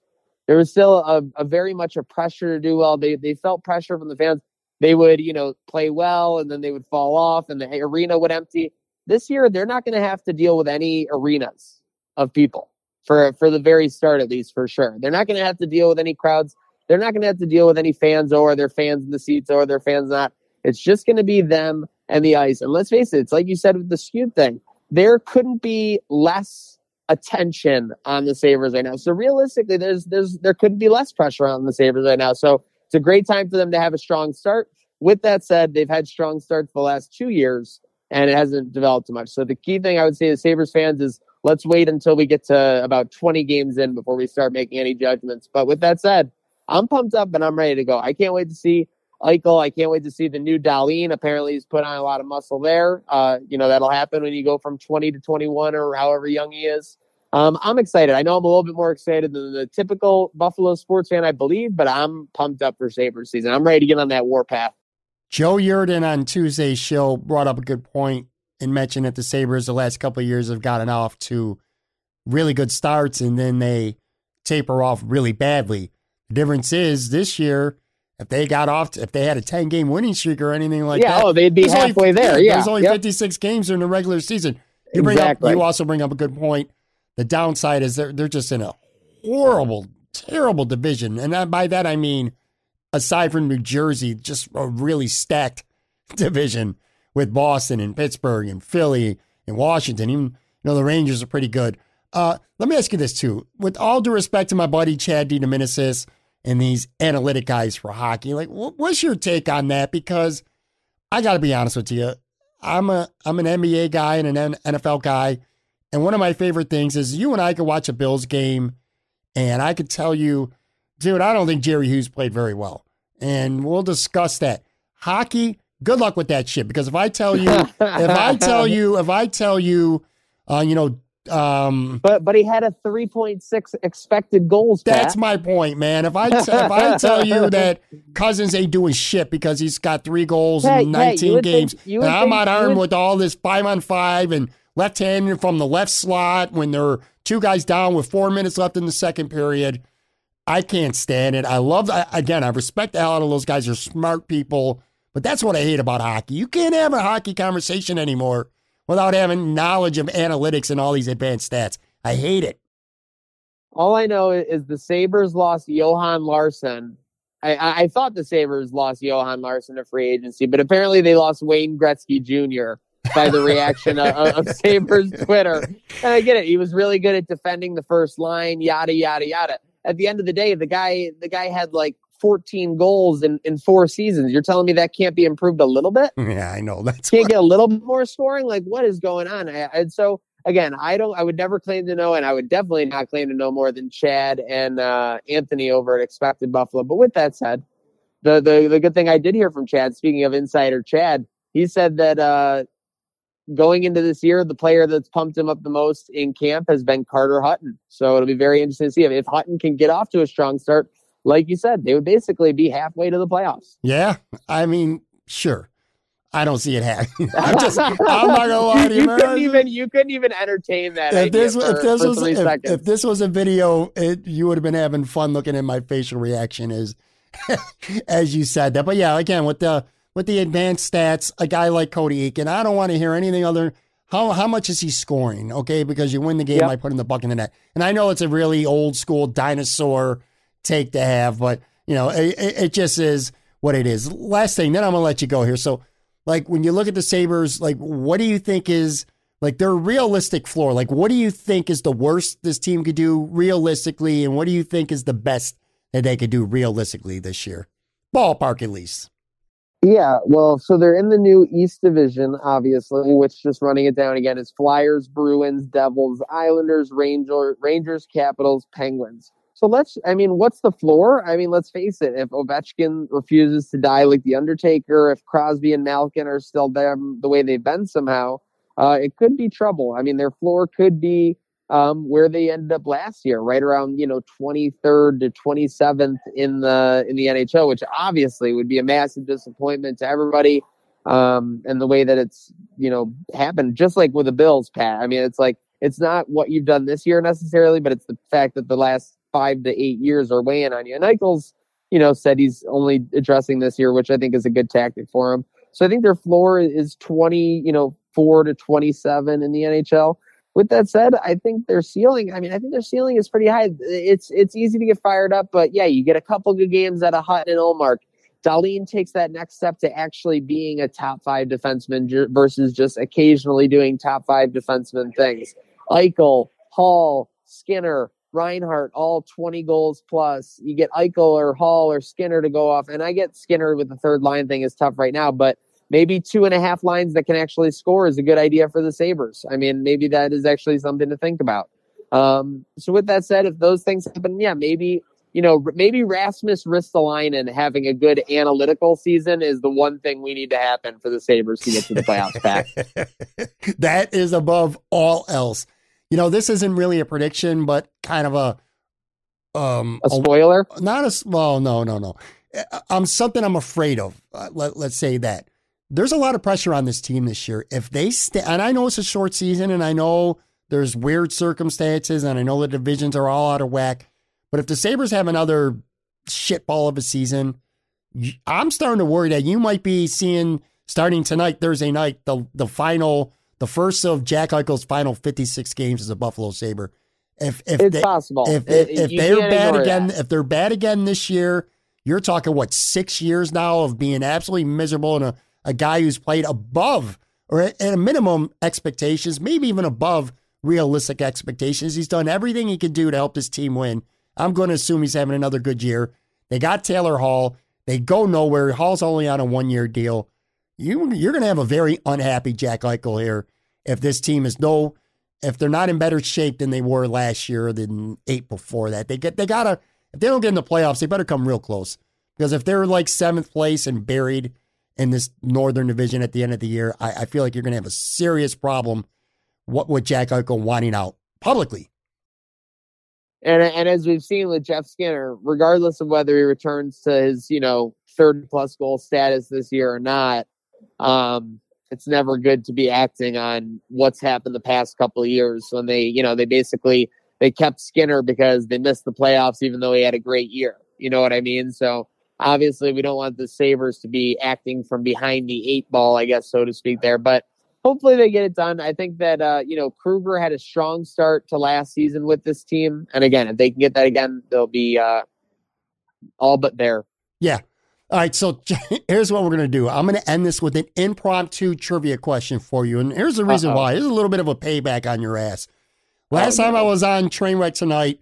There was still a very much a pressure to do well. They felt pressure from the fans. They would, you know, play well, and then they would fall off, and the arena would empty. This year, they're not going to have to deal with any arenas of people, for the very start, at least, for sure. They're not going to have to deal with any crowds. They're not going to have to deal with any fans, or their fans in the seats, or their fans not. It's just going to be them and the ice. And let's face it, it's like you said with the skewed thing. There couldn't be less attention on the Sabres right now. So realistically, there couldn't be less pressure on the Sabres right now. So it's a great time for them to have a strong start. With that said, they've had strong starts for the last 2 years, and it hasn't developed too much. So the key thing I would say to Sabres fans is let's wait until we get to about 20 games in before we start making any judgments. But with that said, I'm pumped up and I'm ready to go. I can't wait to see Eichel. I can't wait to see the new Dahlin. Apparently he's put on a lot of muscle there. You know, that'll happen when you go from 20 to 21 or however young he is. I'm excited. I know I'm a little bit more excited than the typical Buffalo sports fan, I believe, but I'm pumped up for Sabres season. I'm ready to get on that warpath. Joe Yurden on Tuesday's show brought up a good point and mentioned that the Sabres the last couple of years have gotten off to really good starts, and then they taper off really badly. The difference is this year, if they had a 10-game winning streak or anything like that. Yeah, they'd be halfway there. Yeah, there's only 56 games during the regular season. You also bring up a good point. The downside is they're just in a horrible, terrible division. And by that I mean, aside from New Jersey, just a really stacked division with Boston and Pittsburgh and Philly and Washington. Even, you know, the Rangers are pretty good. Let me ask you this, too. With all due respect to my buddy Chad DeDominicis, and these analytic guys for hockey, like, what's your take on that? Because I got to be honest with you, I'm an NBA guy and an NFL guy, and one of my favorite things is you and I could watch a Bills game, and I could tell you, dude, I don't think Jerry Hughes played very well, and we'll discuss that. Hockey, good luck with that shit, because if I tell you, you know. But he had a 3.6 expected goals. Pat. That's my point, man. If I tell you that Cousins ain't doing shit because he's got 3 goals in 19 games, and I'm not armed with all this 5-on-5 and left-handed from the left slot when there are 2 guys down with 4 minutes left in the second period, I can't stand it. I respect a lot of those guys. They're smart people, but that's what I hate about hockey. You can't have a hockey conversation anymore without having knowledge of analytics and all these advanced stats. I hate it. All I know is the Sabres lost Johan Larson. I thought the Sabres lost Johan Larson to free agency, but apparently they lost Wayne Gretzky Jr. by the reaction of Sabres Twitter. And I get it. He was really good at defending the first line, yada, yada, yada. At the end of the day, the guy had like 14 goals in 4 seasons. You're telling me that can't be improved a little bit? Yeah, I know. Get a little bit more scoring? Like, what is going on? And so, again, I would never claim to know, and I would definitely not claim to know more than Chad and Anthony over at Expected Buffalo. But with that said, The good thing I did hear from Chad, speaking of insider Chad, he said that going into this year, the player that's pumped him up the most in camp has been Carter Hutton. So it'll be very interesting to see if Hutton can get off to a strong start. Like you said, they would basically be halfway to the playoffs. Yeah, I mean, sure. I don't see it happening. I'm not gonna lie to you, man. You couldn't even entertain that. If this was a video, you would have been having fun looking at my facial reaction as you said that. But yeah, again, with the advanced stats, a guy like Cody Eakin, I don't want to hear anything other. How much is he scoring? Okay, because you win the game by putting the buck in the net. And I know it's a really old school dinosaur take to have, but you know it just is what it is. Last thing, then I'm gonna let you go here. So. Like, when you look at the Sabres, like, what do you think is, like, their realistic floor? Like, what do you think is the worst this team could do realistically, and what do you think is the best that they could do realistically this year? Ballpark, at least. Yeah, well, so they're in the new East Division, obviously, which, just running it down again, is Flyers, Bruins, Devils, Islanders, Rangers, Capitals, Penguins. So what's the floor? I mean, let's face it. If Ovechkin refuses to die like The Undertaker, if Crosby and Malkin are still there the way they've been somehow, it could be trouble. I mean, their floor could be where they ended up last year, right around 23rd to 27th in the NHL, which obviously would be a massive disappointment to everybody. And the way that it's happened, just like with the Bills, Pat. I mean, it's like it's not what you've done this year necessarily, but it's the fact that the last 5 to 8 years are weighing on you. And Eichels, said he's only addressing this year, which I think is a good tactic for him. So I think their floor is 24 to 27 in the NHL. With that said, I think their ceiling is pretty high. It's easy to get fired up, but yeah, you get a couple good games out of Hutton and Ullmark. Dahlin takes that next step to actually being a top five defenseman versus just occasionally doing top five defenseman things. Eichel, Hall, Skinner, Reinhardt, all 20 goals plus. You get Eichel or Hall or Skinner to go off, and I get Skinner with the third line thing is tough right now, but maybe 2.5 lines that can actually score is a good idea for the Sabres. I mean, maybe that is actually something to think about. So with that said, if those things happen, yeah, maybe Rasmus Ristolainen having a good analytical season is the one thing we need to happen for the Sabres to get to the playoffs back. That is above all else. This isn't really a prediction, but kind of a spoiler. No. Something I'm afraid of. Let's say that there's a lot of pressure on this team this year. If they stay, and I know it's a short season, and I know there's weird circumstances, and I know the divisions are all out of whack. But if the Sabres have another shitball of a season, I'm starting to worry that you might be seeing, starting tonight, Thursday night, the final. The first of Jack Eichel's final 56 games as a Buffalo Sabre. If they're bad again this year, you're talking 6 years now of being absolutely miserable, and a guy who's played above or at a minimum expectations, maybe even above realistic expectations. He's done everything he could do to help this team win. I'm going to assume he's having another good year. They got Taylor Hall. They go nowhere. Hall's only on a 1-year deal. You're going to have a very unhappy Jack Eichel here if this team if they're not in better shape than they were last year, than 8 before that. If they don't get in the playoffs, they better come real close, because if they're 7th place and buried in this Northern Division at the end of the year, I feel like you're going to have a serious problem with Jack Eichel wanting out publicly. And as we've seen with Jeff Skinner, regardless of whether he returns to his 30-plus goal status this year or not, it's never good to be acting on what's happened the past couple of years when they kept Skinner because they missed the playoffs, even though he had a great year. You know what I mean? So obviously we don't want the Sabres to be acting from behind the 8 ball, I guess, so to speak there, but hopefully they get it done. I think that, Kruger had a strong start to last season with this team. And again, if they can get that again, they'll be all but there. Yeah. All right, so here's what we're going to do. I'm going to end this with an impromptu trivia question for you, and here's the reason why. Here's a little bit of a payback on your ass. Last time I was on Trainwreck Tonight,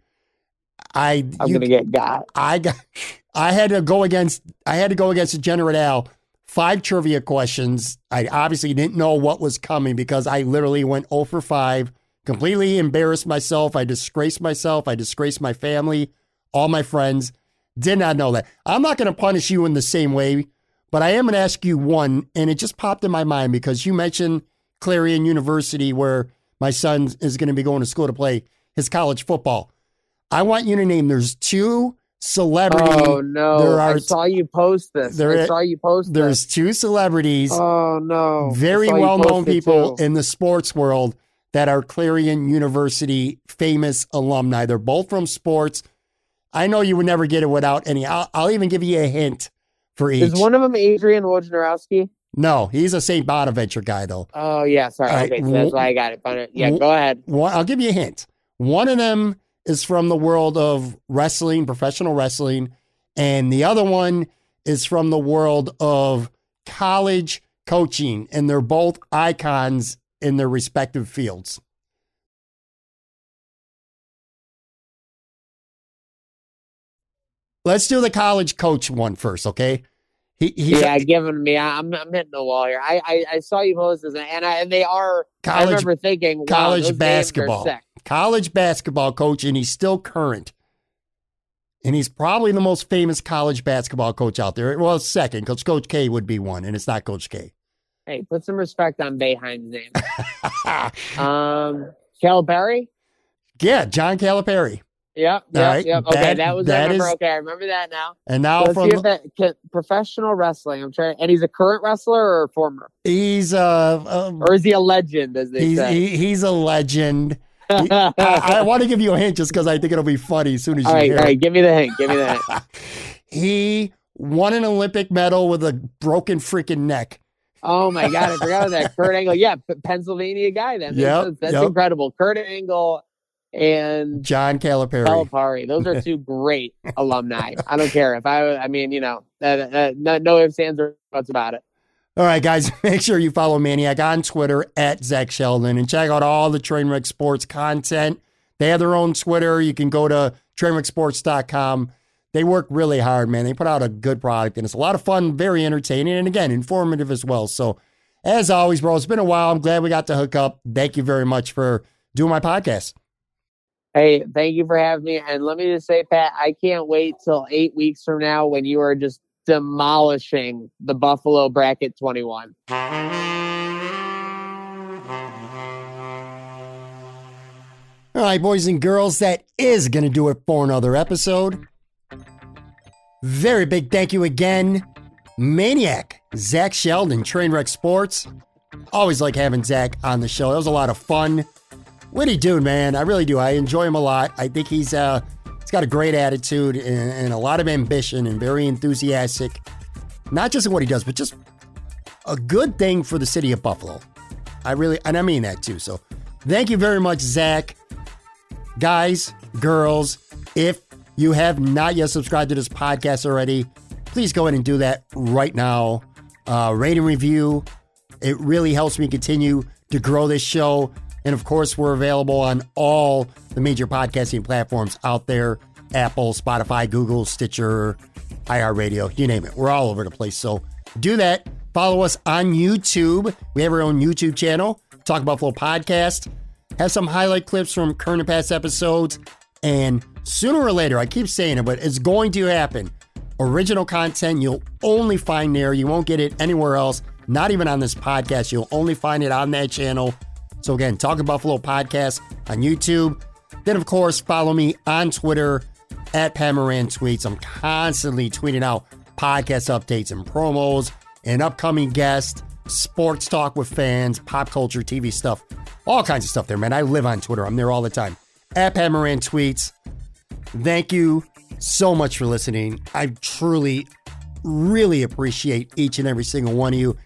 I'm going to get got. I had to go against Degenerate Al. 5 trivia questions. I obviously didn't know what was coming because I literally went 0 for 5, completely embarrassed myself. I disgraced my family, all my friends. Did not know that. I'm not going to punish you in the same way, but I am going to ask you one, and it just popped in my mind because you mentioned Clarion University, where my son is going to be going to school to play his college football. I want you to name, there's two celebrities. Oh, no. I saw you post this. There's two celebrities. Oh, no. Very well-known people in the sports world that are Clarion University famous alumni. They're both from sports. I know you would never get it without any. I'll even give you a hint for each. Is one of them Adrian Wojnarowski? No, he's a St. Bonaventure guy, though. Oh, yeah, sorry. Okay, so that's why I got it. Yeah, go ahead. I'll give you a hint. One of them is from the world of wrestling, professional wrestling, and the other one is from the world of college coaching, and they're both icons in their respective fields. Let's do the college coach one first, okay? I'm hitting the wall here. I saw you post this, and they are. College, I remember thinking, wow, college basketball, sick. College basketball coach, and he's still current, and he's probably the most famous college basketball coach out there. Well, second, because Coach K would be one, and it's not Coach K. Hey, put some respect on Boeheim's name. Calipari. Yeah, John Calipari. Yep. Okay, I remember that now. And now so from professional wrestling, I'm trying. And he's a current wrestler or a former? He's or is he a legend? As they say, he's a legend. I want to give you a hint just because I think it'll be funny as soon as you hear it. All right, give me the hint. He won an Olympic medal with a broken freaking neck. Oh my God, I forgot about that. Kurt Angle, yeah, Pennsylvania guy. That's incredible. Kurt Angle and John Calipari. Those are two great alumni. I don't care if no ifs, ands, or buts about it. All right, guys, make sure you follow Maniac on Twitter at Zach Sheldon and check out all the Trainwreck Sports content. They have their own Twitter. You can go to trainwrecksports.com. They work really hard, man. They put out a good product, and it's a lot of fun, very entertaining, and again, informative as well. So, as always, bro, it's been a while. I'm glad we got to hook up. Thank you very much for doing my podcast. Hey, thank you for having me. And let me just say, Pat, I can't wait till 8 weeks from now when you are just demolishing the Buffalo Bracket 21. All right, boys and girls, that is going to do it for another episode. Very big thank you again, Maniac, Zach Sheldon, Trainwreck Sports. Always like having Zach on the show. That was a lot of fun. What a dude, man. I really do. I enjoy him a lot. I think he's got a great attitude and a lot of ambition and very enthusiastic, not just in what he does, but just a good thing for the city of Buffalo. I mean that too. So thank you very much, Zach. Guys, girls, if you have not yet subscribed to this podcast already, please go ahead and do that right now. Rate and review. It really helps me continue to grow this show. And, of course, we're available on all the major podcasting platforms out there. Apple, Spotify, Google, Stitcher, iHeartRadio, you name it. We're all over the place. So do that. Follow us on YouTube. We have our own YouTube channel, Talk Buffalo Podcast. Have some highlight clips from current and past episodes. And sooner or later, I keep saying it, but it's going to happen. Original content you'll only find there. You won't get it anywhere else, not even on this podcast. You'll only find it on that channel. So again, Talking Buffalo Podcast on YouTube. Then, of course, follow me on Twitter at Pat Moran Tweets. I'm constantly tweeting out podcast updates and promos and upcoming guests, sports talk with fans, pop culture, TV stuff, all kinds of stuff there, man. I live on Twitter. I'm there all the time. At Pat Moran Tweets. Thank you so much for listening. I truly, really appreciate each and every single one of you.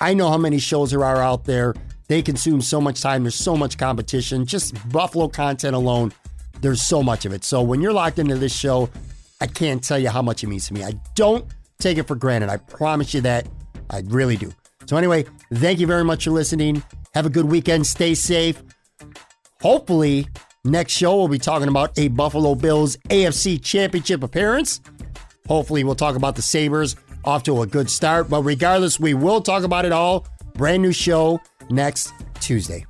I know how many shows there are out there. They consume so much time. There's so much competition. Just Buffalo content alone, there's so much of it. So when you're locked into this show, I can't tell you how much it means to me. I don't take it for granted. I promise you that. I really do. So anyway, thank you very much for listening. Have a good weekend. Stay safe. Hopefully, next show we'll be talking about a Buffalo Bills AFC Championship appearance. Hopefully, we'll talk about the Sabres off to a good start. But regardless, we will talk about it all. Brand new show next Tuesday.